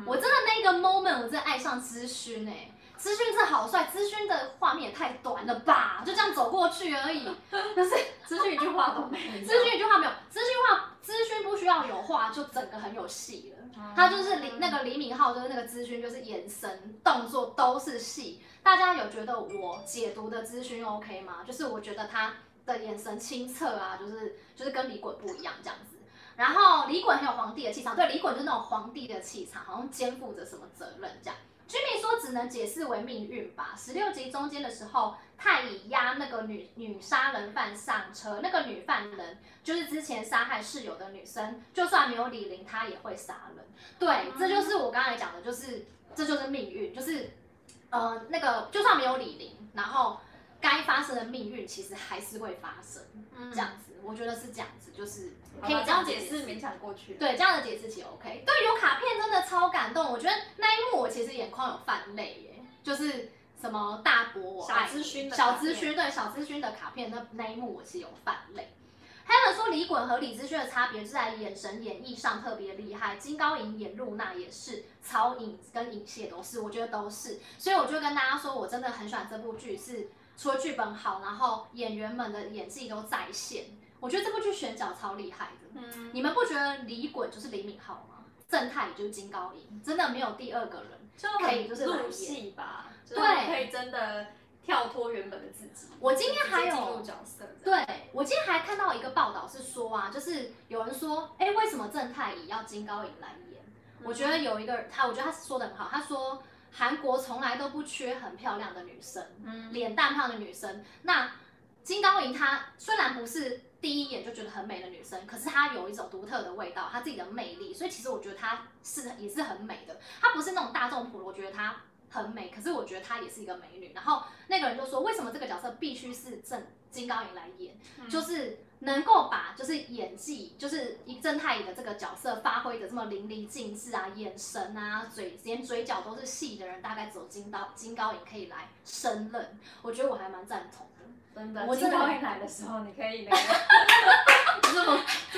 我真的那个 moment 我真的爱上咨询哎。资讯这好帅，资讯的画面也太短了吧，就这样走过去而已。可是资讯一句话都没有，资讯不需要有话，就整个很有戏了。他就是那个李敏镐，就是那个资讯，就是眼神、动作都是戏。大家有觉得我解读的资讯 OK 吗？就是我觉得他的眼神清澈啊，就是跟李衮不一样这样子。然后李衮很有皇帝的气场，对，李衮就是那种皇帝的气场，好像肩负着什么责任这样。Jimmy 说：“只能解释为命运吧。16集中间的时候，太乙押那个女杀人犯上车，那个女犯人就是之前杀害室友的女生，就算没有李林，她也会杀人。对，这就是我刚才讲的，就是这就是命运，就是那个就算没有李玲，然后该发生的命运其实还是会发生，这样子，我觉得是这样子，就是可以这样解释，勉强过去。对，这样的解释其实 OK。对，有卡片真的超感动，我觉得那一幕我其实眼眶有泛泪耶，就是什么大伯我爱你，小资勋的卡片那一幕我其实有泛泪。Helen 说李衮和李知轩的差别是在眼神演绎上特别厉害，金高银演露娜也是，曹影跟尹燮都是，我觉得都是，所以我就跟大家说，我真的很喜欢这部剧，是除了剧本好，然后演员们的演技都在线，我觉得这部剧选角超厉害的。嗯，你们不觉得李衮就是李敏镐吗？正太也就是金高银，真的没有第二个人可以就是入戏吧，对，可以真的。跳脱原本的自己。我今天还有对，我今天还看到一个报道是说啊，就是有人说，哎，为什么郑太也要金高银来演？我觉得有一个他，我觉得他说的很好，他说韩国从来都不缺很漂亮的女生，脸蛋胖的女生。那金高银她虽然不是第一眼就觉得很美的女生，可是她有一种独特的味道，她自己的魅力，所以其实我觉得她是也是很美的，她不是那种大众普罗，我觉得她。很美，可是我觉得她也是一个美女。然后那个人就说，为什么这个角色必须是金高银来演？就是能够把就是演技，就是郑太乙的这个角色发挥的这么淋漓尽致啊，眼神啊，连嘴角都是细的人，大概只有金高银可以来胜任。我觉得我还蛮赞同的，真的。我金高银来的时候，你可以那个这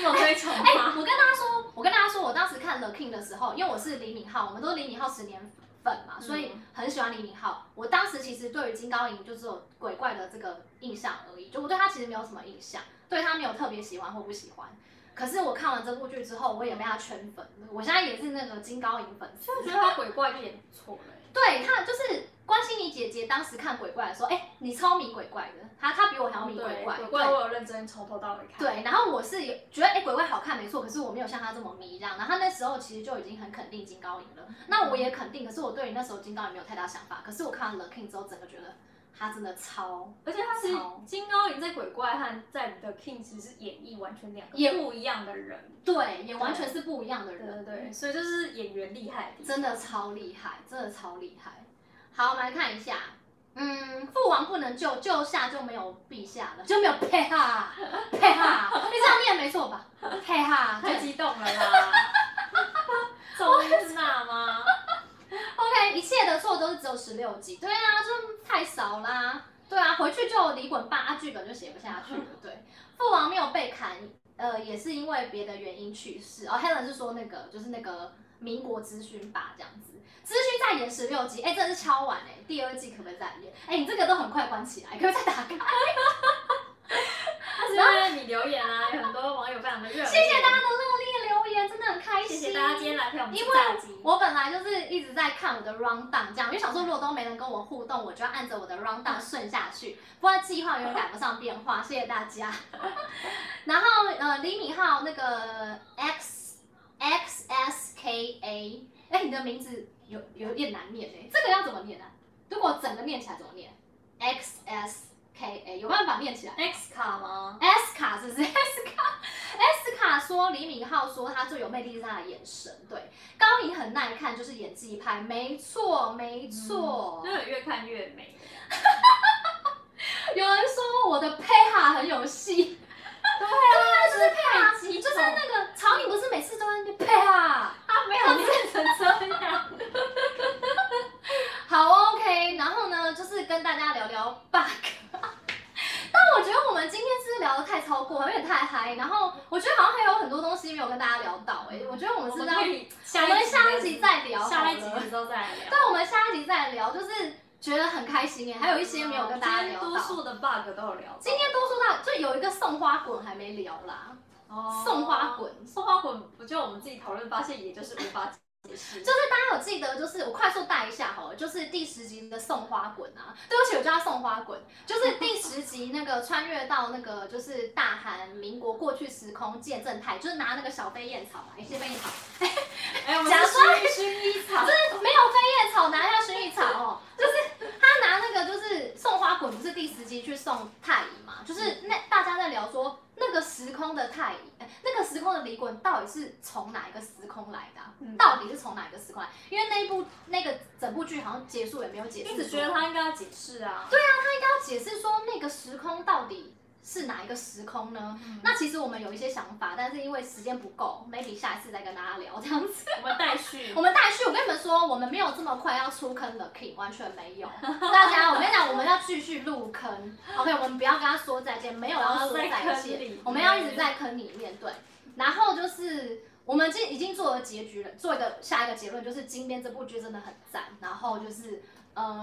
么推崇吗？哎，我跟大家说，我当时看《The King》的时候，因为我是李敏镐，我们都是李敏镐10年粉嘛，所以很喜欢李敏镐。我当时其实对于金高银就是有鬼怪的这个印象而已，就我对他其实没有什么印象，对他没有特别喜欢或不喜欢。可是我看完这部剧之后，我也被他圈粉，我现在也是那个金高银粉丝。所以我觉得他鬼怪演不错嘞。对，他就是关心你姐姐当时看鬼怪的时候，哎，你超迷鬼怪的，他比我还要迷鬼怪。鬼怪我有认真从头到尾看。对，然后我是觉得哎鬼怪好看没错，可是我没有像他这么迷这样。然后他那时候其实就已经很肯定金高银了，那我也肯定，可是我对于那时候金高银没有太大想法。可是我看了《The King》之后，整个觉得他真的超，而且他是金高银在鬼怪和在《The King》其实演绎完全两个不一样的人。对，也完全是不一样的人。对，所以就是演员厉害，真的超厉害，真的超厉害。好，我们来看一下，父王不能救，救下就没有陛下了，就没有陛下，陛下，你这样念没错吧？陛下，太激动了啦！终于是那吗？OK， 一切的错都是只有16集，对啊，就太少啦，对啊，回去就李衮爸剧本就写不下去了，对，父王没有被砍，也是因为别的原因去世。哦 ，Helen 是说那个，就是那个。民国资讯吧，这样子，资讯再演16集，哎、欸，真的是敲完哎、欸，第2季可不可以再演？哎、欸，你这个都很快关起来，可不可以再打开？但是因为你留言啊，有很多网友非常的热烈，谢谢大家的热烈留言，真的很开心。谢谢大家今天来陪我们吃炸鸡。因为我本来就是一直在看我的 rundown， 这样，因为想说如果都没人跟我互动，我就要按着我的 rundown 顺下去，不然计划永远赶不上变化。谢谢大家。然后李敏镐那个 XSKA， 哎、欸，你的名字有点难念哎、欸，这个要怎么念啊？如果整个念起来怎么念 ？XSKA 有办法念起来 ？X 卡吗 ？S 卡是不是 ？S 卡 ？S 卡说李敏镐说他最有魅力是他的眼神，对，高银很耐看，就是演技派，没错没错，真的、越看越美。有人说我的配哈很有戏。对啊，就是配啊，就是那个曹影不是每次都在配啊，他没有变成这样。好 OK， 然后呢，就是跟大家聊聊 bug， 但我觉得我们今天是聊得太超过，有点太嗨，然后我觉得好像还有很多东西没有跟大家聊到哎、欸，我觉得我们是不是要我们下一集再聊好了，下一集的时候再聊。对，我们下一集再聊，就是。觉得很开心耶，还有一些没有跟大家聊到。今天多数的 bug 都有聊到。今天多数就有一个送花滚还没聊啦。哦。送花滚，不就我们自己讨论发现，也就是无法解释。就是大家有记得，就是我快速带一下好了，就是第10集的送花滚啊，对不起，我叫他送花滚，就是第10集那个穿越到那个就是大韩民国过去时空见正太，就是拿那个小飞燕草嘛，一些飞燕草。哎、欸，我们是薰衣草。就是没有飞燕草，拿一下薰衣草哦。不是第10集去送太乙嘛？就是那大家在聊说那个时空的太乙，那个时时空的离滚到底是从哪一个时空来的、啊？嗯、到底是从哪一个时空来？因为那个整部剧好像结束也没有解释，一直觉得他应该要解释啊。对啊，他应该要解释说那个时空到底是哪一个时空呢？嗯、那其实我们有一些想法，但是因为时间不够 ，maybe 下一次再跟大家聊这样子。我们待续，我们待续。我跟你们说，我们没有这么快要出坑的 King， 完全没有。大家，我跟你讲，我们要继续入坑。OK， 我们不要跟他说再见，没有要说再见，我们要一直在坑里面。对，然后就是我们已经做了结局了，做下一个结论就是今天这部剧真的很赞，然后就是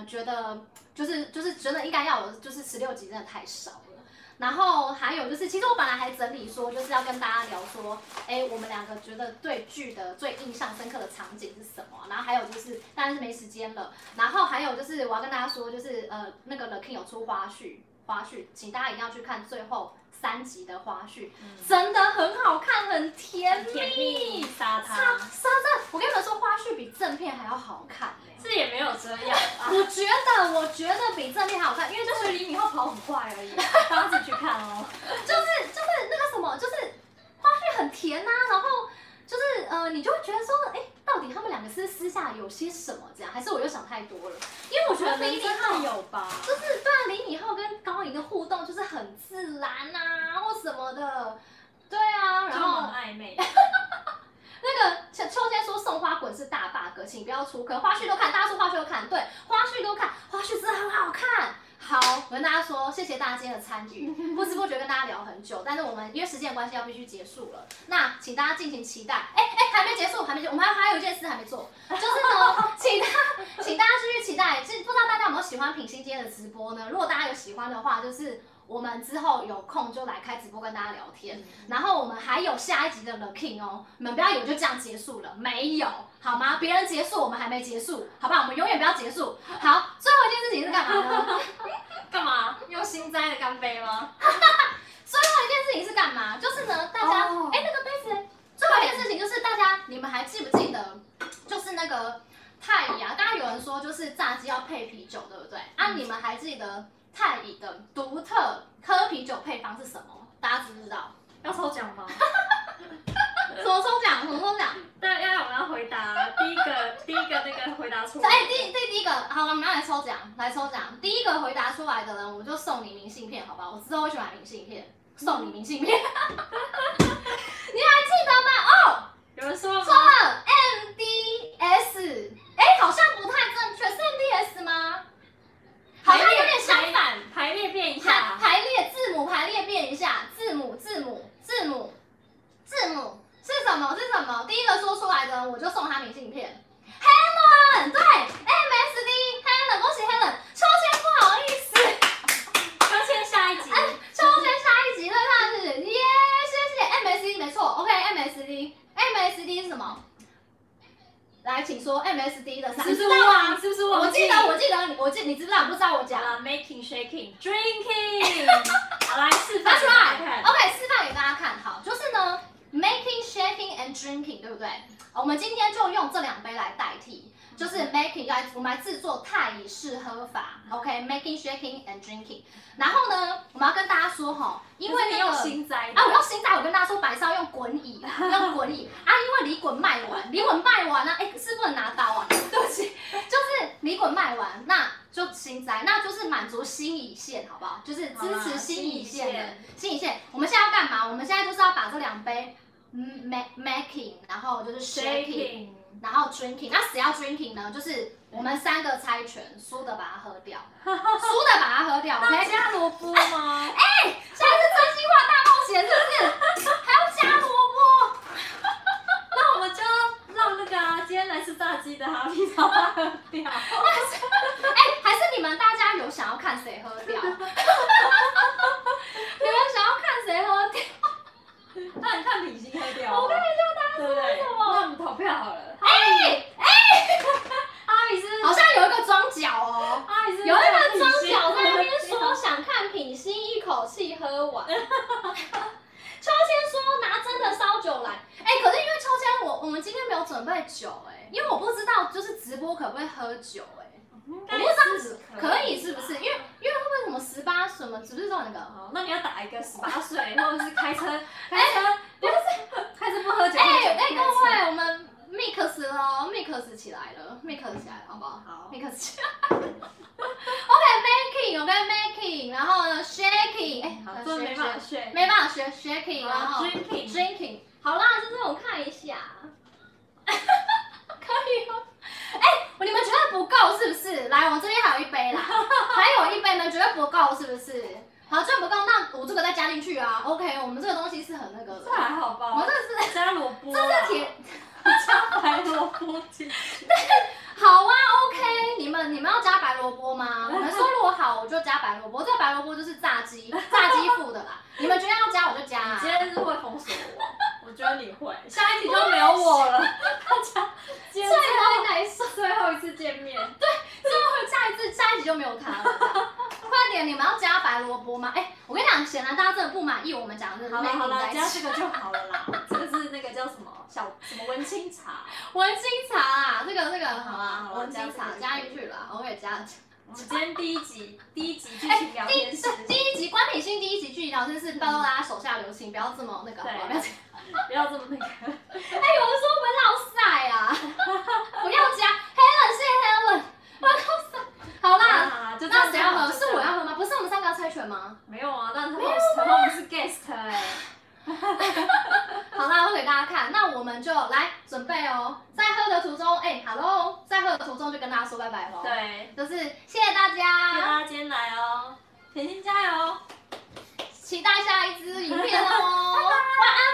觉得就是觉得应该要有，就是16集真的太少了。然后还有就是，其实我本来还整理说，就是要跟大家聊说，哎，我们两个觉得对剧的最印象深刻的场景是什么？然后还有就是，当然是没时间了。然后还有就是，我要跟大家说，就是那个 The King 有出花絮，请大家一定要去看最后3集的花絮，真的很好看，很甜蜜，甜蜜沙滩。我跟你们说，花絮比正片还要好看欸，这也没有这样吧？我觉得比正片还好看，因为就是离你后跑很快而已，大家自己去看哦。就是那个什么，就是花絮很甜啊，然后就是你就会觉得说，哎，到底他们两个是私下有些什么这样，还是我又想太多了？因为我觉得李敏镐有吧，就是对李敏镐跟高颖的互动就是很自然啊，或什么的，对啊，然后很暧昧。那个秋千说送花滚是大 bug， 请不要出坑，花絮都看，大家说花絮都看，对，花絮真的很好看。好，我跟大家说，谢谢大家今天的参与，不知不觉跟大家聊很久，但是我们因为时间的关系要必须结束了，那请大家敬请期待。哎，还没结束，我们还有一件事还没做，就是呢，请大家继续期待。其实不知道大家有没有喜欢品心今天的直播呢？如果大家有喜欢的话，就是我们之后有空就来开直播跟大家聊天，然后我们还有下一集的 The King 哦，你们不要以为就这样结束了，没有好吗？别人结束，我们还没结束，好不好？我们永远不要结束。好，最后一件事情是干嘛呢？干嘛？用心栽的干杯吗？最后一件事情是干嘛？就是呢，大家那个杯子，最后一件事情就是大家，你们还记不记得？就是那个太乙啊，刚刚有人说就是炸鸡要配啤酒，对不对？啊，你们还记得？太乙的独特喝啤酒配方是什么？大家知不知道？要抽奖吗？什么抽奖？什么抽奖？对，要我们要回答第一个那个回答出来。哎，第一个，好了，我们要来抽奖。第一个回答出来的人，我就送你明信片，好不好？我之后会去买明信片，送你明信片。你还记得吗？哦，有人说了吗？说了 MDS， 哎，好像不太正确，是 MDS 吗？好像有点相反，排列变一下，排列字母排列变一下，字母是什么？第一个说出来的，我就送他明信片。Helen， 对 ，MSD，Helen， 恭喜 Helen。秋千不好意思，秋千下一集，对吧？是耶，谢谢 MSD， 没错 ，OK，MSD，MSD 是什么？来，请说 MSD 的三个字。是不是我？我记得，你知不知道？不知道我讲了 making shaking drinking 。好，来示范给大家看。OK， 示范给大家看。好，就是呢 making shaking and drinking， 对不对？我们今天就用这2杯来代替，就是 making 我们来制作太乙式喝法。OK，making shaking and drinking。然后呢，我们要跟大家说哈，因为那个我用心栽，我跟大家说，白是要用滚椅，啊，因为离滚卖完啊，是不能拿刀啊，对不起，就是离滚卖完，那就心栽，那就是满足心乙线，好不好？就是支持心乙线的心乙线。我们现在要干嘛？我们现在就是要把这2杯。making， 然后就是 shaking， 然后 drinking， 那谁要 drinking 呢？就是我们3个猜拳，输的把它喝掉，那加萝卜吗？哎，现在是真心话大冒险，是不是？还要加萝卜？那我们就让那个今天来吃炸鸡的哈皮把它喝掉。还是你们大家有想要看谁喝掉？你们想要看谁喝掉？那看品心喝掉，我跟你说，大家说什么？那我们投票好了。阿米是好像有一个装脚哦，阿米是有一个装脚在那边说想看品心一口气喝完。秋千说拿真的烧酒来，可是因为秋千我们今天没有准备酒因为我不知道就是直播可不可以喝酒我不知道可以是不是？因为会不会什么18什么，是不是那个？那你要打一个18岁，或者是开车，不是家。OK，making， 我跟 making， 然后呢 shaking， 哎，好，真没办法学，没办法学 shaking， 然后 drinking， 好啦，这是我看一下，可以哦。哎，你们觉得不够是不是？来，我这边还有一杯啦，还有一杯，你们觉得不够是不是？ 好，这不够，那我这个再加进去啊。OK， 我们这个东西是很那个的。这还好吧？我这是加萝卜，这是甜，加白萝卜进去。对，好啊 ，OK， 你们要加白萝卜吗？你们说如果好，我就加白萝卜。这白萝卜就是炸鸡附的啦。你们觉得要加我就加、啊。你今天是会封锁我，我觉得你会。下一集就没有我了，大家最后哪一次？最后一次见面。对，下一集就没有他了。 快点！你们要加白萝卜吗？哎，我跟你讲，显然大家真的不满意我们讲的是 making 在加这个就好了啦。这个是那个叫什么小什么文青茶，文青茶啊，这个好啊，文青茶加进去了，我也加了。我们今天第一集剧情聊天室，第一集官品心第一集剧情聊天室，拜托大家手下留情，不要这么那个，不要这么那个。哎，我们说我们老晒啊，不要加 Helen， 谢 Helen。 好啦，那谁要喝？是我要喝吗？不是我们三个要猜拳吗？没有啊，但是我们是 guest 哎。好啦，我给大家看，那我们就来准备哦。在喝的途中，哎 ，hello， 在喝的途中就跟大家说拜拜哦。对，就是谢谢大家，谢谢大家今天来哦，甜心加油，期待下一支影片哦，晚安。